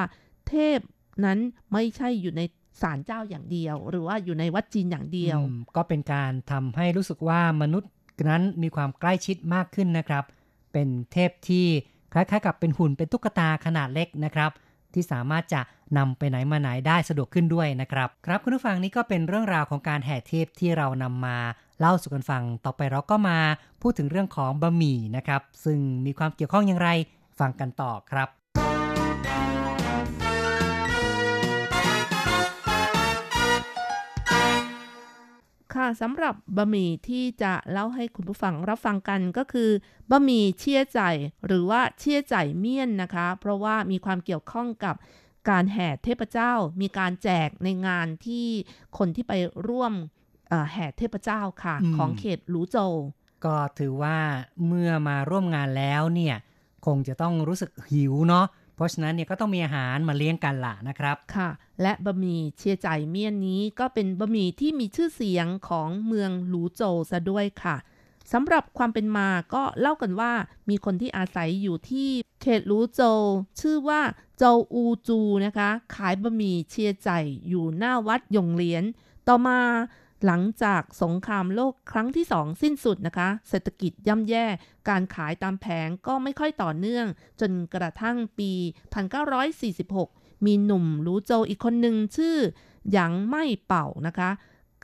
เทพนั้นไม่ใช่อยู่ในศาลเจ้าอย่างเดียวหรือว่าอยู่ในวัดจีนอย่างเดียวก็เป็นการทำให้รู้สึกว่ามนุษย์นั้นมีความใกล้ชิดมากขึ้นนะครับเป็นเทพที่คล้ายๆกับเป็นหุ่นเป็นตุ๊กตาขนาดเล็กนะครับที่สามารถจะนำไปไหนมาไหนได้สะดวกขึ้นด้วยนะครับครับคุณผู้ฟังนี่ก็เป็นเรื่องราวของการแห่เทพที่เรานำมาเล่าสู่กันฟังต่อไปเราก็มาพูดถึงเรื่องของบะหมี่นะครับซึ่งมีความเกี่ยวข้องอย่างไรฟังกันต่อครับค่ะสำหรับบะหมี่ที่จะเล่าให้คุณผู้ฟังรับฟังกันก็คือบะหมี่เชี่ยใจหรือว่าเชี่ยใจเมี่ยนนะคะเพราะว่ามีความเกี่ยวข้องกับการแห่เทพเจ้ามีการแจกในงานที่คนที่ไปร่วมแห่เทพเจ้าค่ะของเขตหลูโจวก็ถือว่าเมื่อมาร่วมงานแล้วเนี่ยคงจะต้องรู้สึกหิวเนาะเพราะฉะนั้นเนี่ยก็ต้องมีอาหารมาเลี้ยงกันล่ะนะครับค่ะและบะหมี่เชียใจเมี่ยนนี้ก็เป็นบะหมี่ที่มีชื่อเสียงของเมืองหลูโจวซะด้วยค่ะสำหรับความเป็นมาก็เล่ากันว่ามีคนที่อาศัยอยู่ที่เขตหลูโจวชื่อว่าโจอูจูนะคะขายบะหมี่เชียใจอยู่หน้าวัดยงเหลียนต่อมาหลังจากสงครามโลกครั้งที่2สิ้นสุดนะคะเศรษฐกิจย่ำแย่การขายตามแผงก็ไม่ค่อยต่อเนื่องจนกระทั่งปี1946มีหนุ่มหลูโจวอีกคนหนึ่งชื่อหยางไม่เป่านะคะ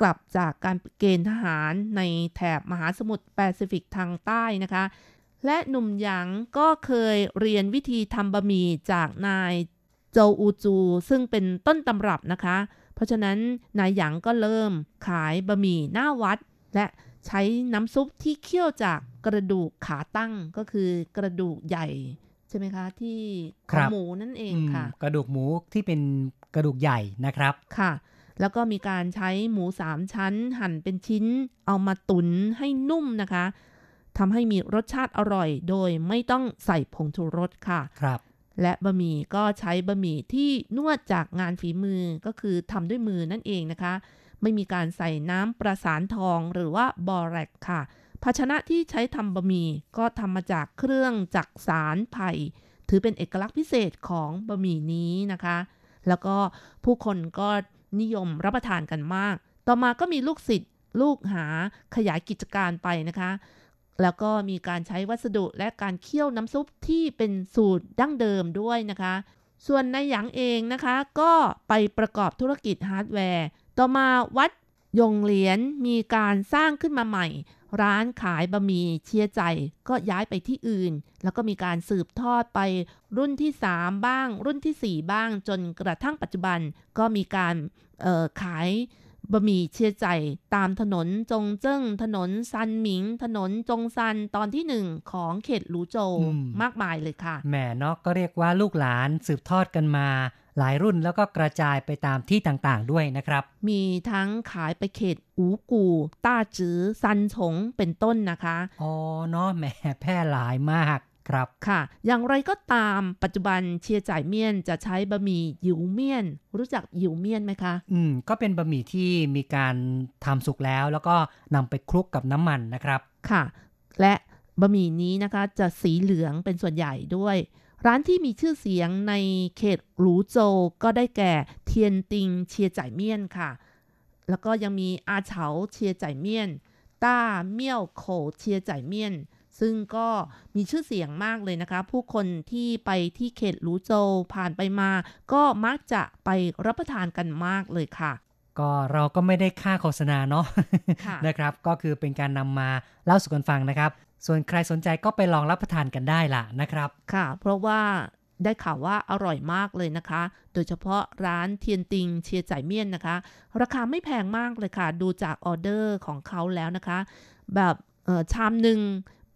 กลับจากการเกณฑ์ทหารในแถบมหาสมุทรแปซิฟิกทางใต้นะคะและหนุ่มหยางก็เคยเรียนวิธีทำบะหมี่จากนายโจอูจูซึ่งเป็นต้นตำรับนะคะเพราะฉะนั้นนายหยางก็เริ่มขายบะหมี่หน้าวัดและใช้น้ำซุปที่เคี่ยวจากกระดูกขาตั้งก็คือกระดูกใหญ่ใช่ไหมคะที่หมูนั่นเองค่ะกระดูกหมูที่เป็นกระดูกใหญ่นะครับค่ะ แล้วก็มีการใช้หมู3ชั้นหั่นเป็นชิ้นเอามาตุ๋นให้นุ่มนะคะทำให้มีรสชาติอร่อยโดยไม่ต้องใส่ผงชูรสค่ะครับและบะหมี่ก็ใช้บะหมี่ที่นวดจากงานฝีมือก็คือทำด้วยมือนั่นเองนะคะไม่มีการใส่น้ำประสานทองหรือว่าบอแร็กค่ะภาชนะที่ใช้ทำบะหมี่ก็ทำมาจากเครื่องจักสานไผ่ถือเป็นเอกลักษณ์พิเศษของบะหมี่นี้นะคะแล้วก็ผู้คนก็นิยมรับประทานกันมากต่อมาก็มีลูกศิษย์ลูกหาขยายกิจการไปนะคะแล้วก็มีการใช้วัสดุและการเคี่ยวน้ำซุปที่เป็นสูตรดั้งเดิมด้วยนะคะส่วนนายหยางเองนะคะก็ไปประกอบธุรกิจฮาร์ดแวร์ต่อมาวัดยงเหรียญมีการสร้างขึ้นมาใหม่ร้านขายบะหมี่เชียใจก็ย้ายไปที่อื่นแล้วก็มีการสืบทอดไปรุ่นที่3บ้างรุ่นที่4บ้างจนกระทั่งปัจจุบันก็มีการขายบะหมี่เชียใจตามถนนจงเจิ้งถนนซันหมิงถนนจงซันตอนที่1ของเขตหลูโจว มากมายเลยค่ะแหม่เนาะก็เรียกว่าลูกหลานสืบทอดกันมาหลายรุ่นแล้วก็กระจายไปตามที่ต่างๆด้วยนะครับมีทั้งขายไปเขตอูกูต้าจื้อซันฉงเป็นต้นนะคะอ๋อเนาะแหม่แพร่หลายมากครับค่ะอย่างไรก็ตามปัจจุบันเชียจ่ายเมี่ยนจะใช้บะหมี่หยิวเมี่ยนรู้จักหยิวเมี่ยนไหมคะก็เป็นบะหมี่ที่มีการทำสุกแล้วแล้วก็นำไปคลุกกับน้ำมันนะครับค่ะและบะหมี่นี้นะคะจะสีเหลืองเป็นส่วนใหญ่ด้วยร้านที่มีชื่อเสียงในเขตหลูโจวก็ได้แก่เทียนติงเชียจ่ายเมี่ยนค่ะแล้วก็ยังมีอาเฉาเชียจ่ายเมี่ยนต้าเมี่ยวโขเชียจ่ายเมี่ยนซึ่งก็มีชื่อเสียงมากเลยนะคะผู้คนที่ไปที่เขตหลูโจวผ่านไปมาก็มักจะไปรับประทานกันมากเลยค่ะก็เราก็ไม่ได้ค่าโฆษณาเนาะ นะครับก็คือเป็นการนำมาเล่าสู่กันฟังนะครับส่วนใครสนใจก็ไปลองรับประทานกันได้ล่ะนะครับค่ะเพราะว่าได้ข่าวว่าอร่อยมากเลยนะคะโดยเฉพาะร้านเทียนติงเชียจ่ายเมี่ยนนะคะราคาไม่แพงมากเลยค่ะดูจากออเดอร์ของเขาแล้วนะคะแบบชามนึง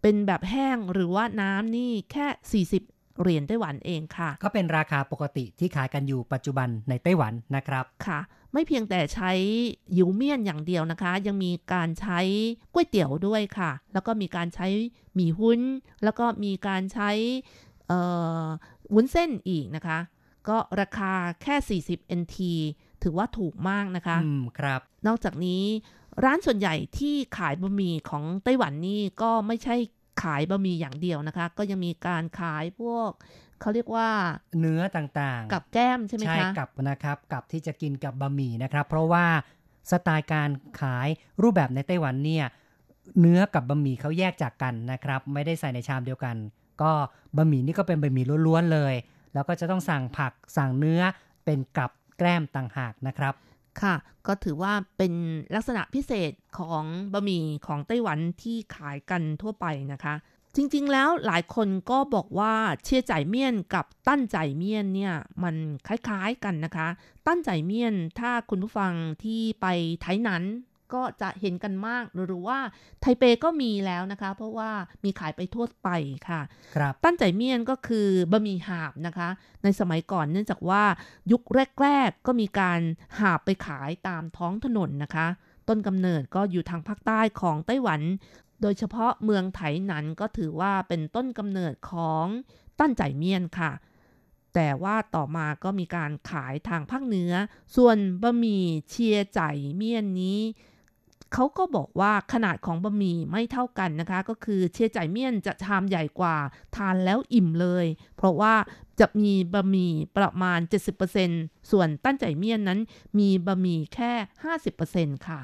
เป็นแบบแห้งหรือว่าน้ำนี่แค่40เหรียญไต้หวันเองค่ะก็เป็นราคาปกติที่ขายกันอยู่ปัจจุบันในไต้หวันนะครับค่ะไม่เพียงแต่ใช้หยิวเมี่ยนอย่างเดียวนะคะยังมีการใช้ก๋วยเตี๋ยวด้วยค่ะแล้วก็มีการใช้หมี่หุ้นแล้วก็มีการใช้วุ้นเส้นอีกนะคะก็ราคาแค่40 NT ถือว่าถูกมากนะคะครับนอกจากนี้ร้านส่วนใหญ่ที่ขายบะหมี่ของไต้หวันนี่ก็ไม่ใช่ขายบะหมี่อย่างเดียวนะคะก็ยังมีการขายพวกเขาเรียกว่าเนื้อต่างๆกับแก้มใช่ไหมคะใช่กับนะครับกับที่จะกินกับบะหมี่นะครับเพราะว่าสไตล์การขายรูปแบบในไต้หวันเนี่ยเนื้อกับบะหมี่เขาแยกจากกันนะครับไม่ได้ใส่ในชามเดียวกันก็บะหมี่นี่ก็เป็นบะหมี่ล้วนๆเลยแล้วก็จะต้องสั่งผักสั่งเนื้อเป็นกับแก้มต่างหากนะครับค่ะก็ถือว่าเป็นลักษณะพิเศษของบะหมี่ของไต้หวันที่ขายกันทั่วไปนะคะจริงๆแล้วหลายคนก็บอกว่าเชียจ่ายเมี่ยนกับตั้นจ่ายเมี่ยนเนี่ยมันคล้ายๆกันนะคะตั้นจ่ายเมี่ยนถ้าคุณผู้ฟังที่ไปไทยนั้นก็จะเห็นกันมากหรือว่าไทเปก็มีแล้วนะคะเพราะว่ามีขายไปทั่วไปค่ะครับตั้นจ่ายเมี่ยนก็คือบะหมี่หาบนะคะในสมัยก่อนเนื่องจากว่ายุคแรกๆก็มีการหาบไปขายตามท้องถนนนะคะต้นกำเนิดก็อยู่ทางภาคใต้ของไต้หวันโดยเฉพาะเมืองไถหนันก็ถือว่าเป็นต้นกำเนิดของตั้นจ่ายเมี่ยนค่ะแต่ว่าต่อมาก็มีการขายทางภาคเหนือส่วนบะหมี่เชียจ่ายเมี่ยนนี้เขาก็บอกว่าขนาดของบะหมี่ไม่เท่ากันนะคะก็คือเชียจ่ายเมี่ยนจะชามใหญ่กว่าทานแล้วอิ่มเลยเพราะว่าจะมีบะหมี่ประมาณ 70% ส่วนตั้นจ่ายเมี่ยนนั้นมีบะหมี่แค่ 50% ค่ะ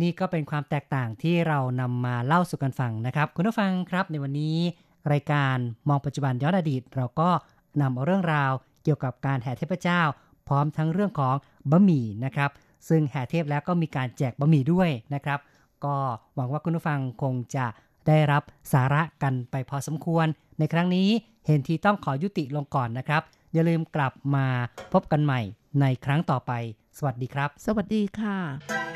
นี่ก็เป็นความแตกต่างที่เรานำมาเล่าสู่กันฟังนะครับคุณผู้ฟังครับในวันนี้รายการมองปัจจุบันย้อนอดีตเราก็นำเอาเรื่องราวเกี่ยวกับการแห่เทพเจ้าพร้อมทั้งเรื่องของบะหมี่นะครับซึ่งแห่เทพแล้วก็มีการแจกบะหมี่ด้วยนะครับก็หวังว่าคุณผู้ฟังคงจะได้รับสาระกันไปพอสมควรในครั้งนี้เห็นทีต้องขอยุติลงก่อนนะครับอย่าลืมกลับมาพบกันใหม่ในครั้งต่อไปสวัสดีครับสวัสดีค่ะ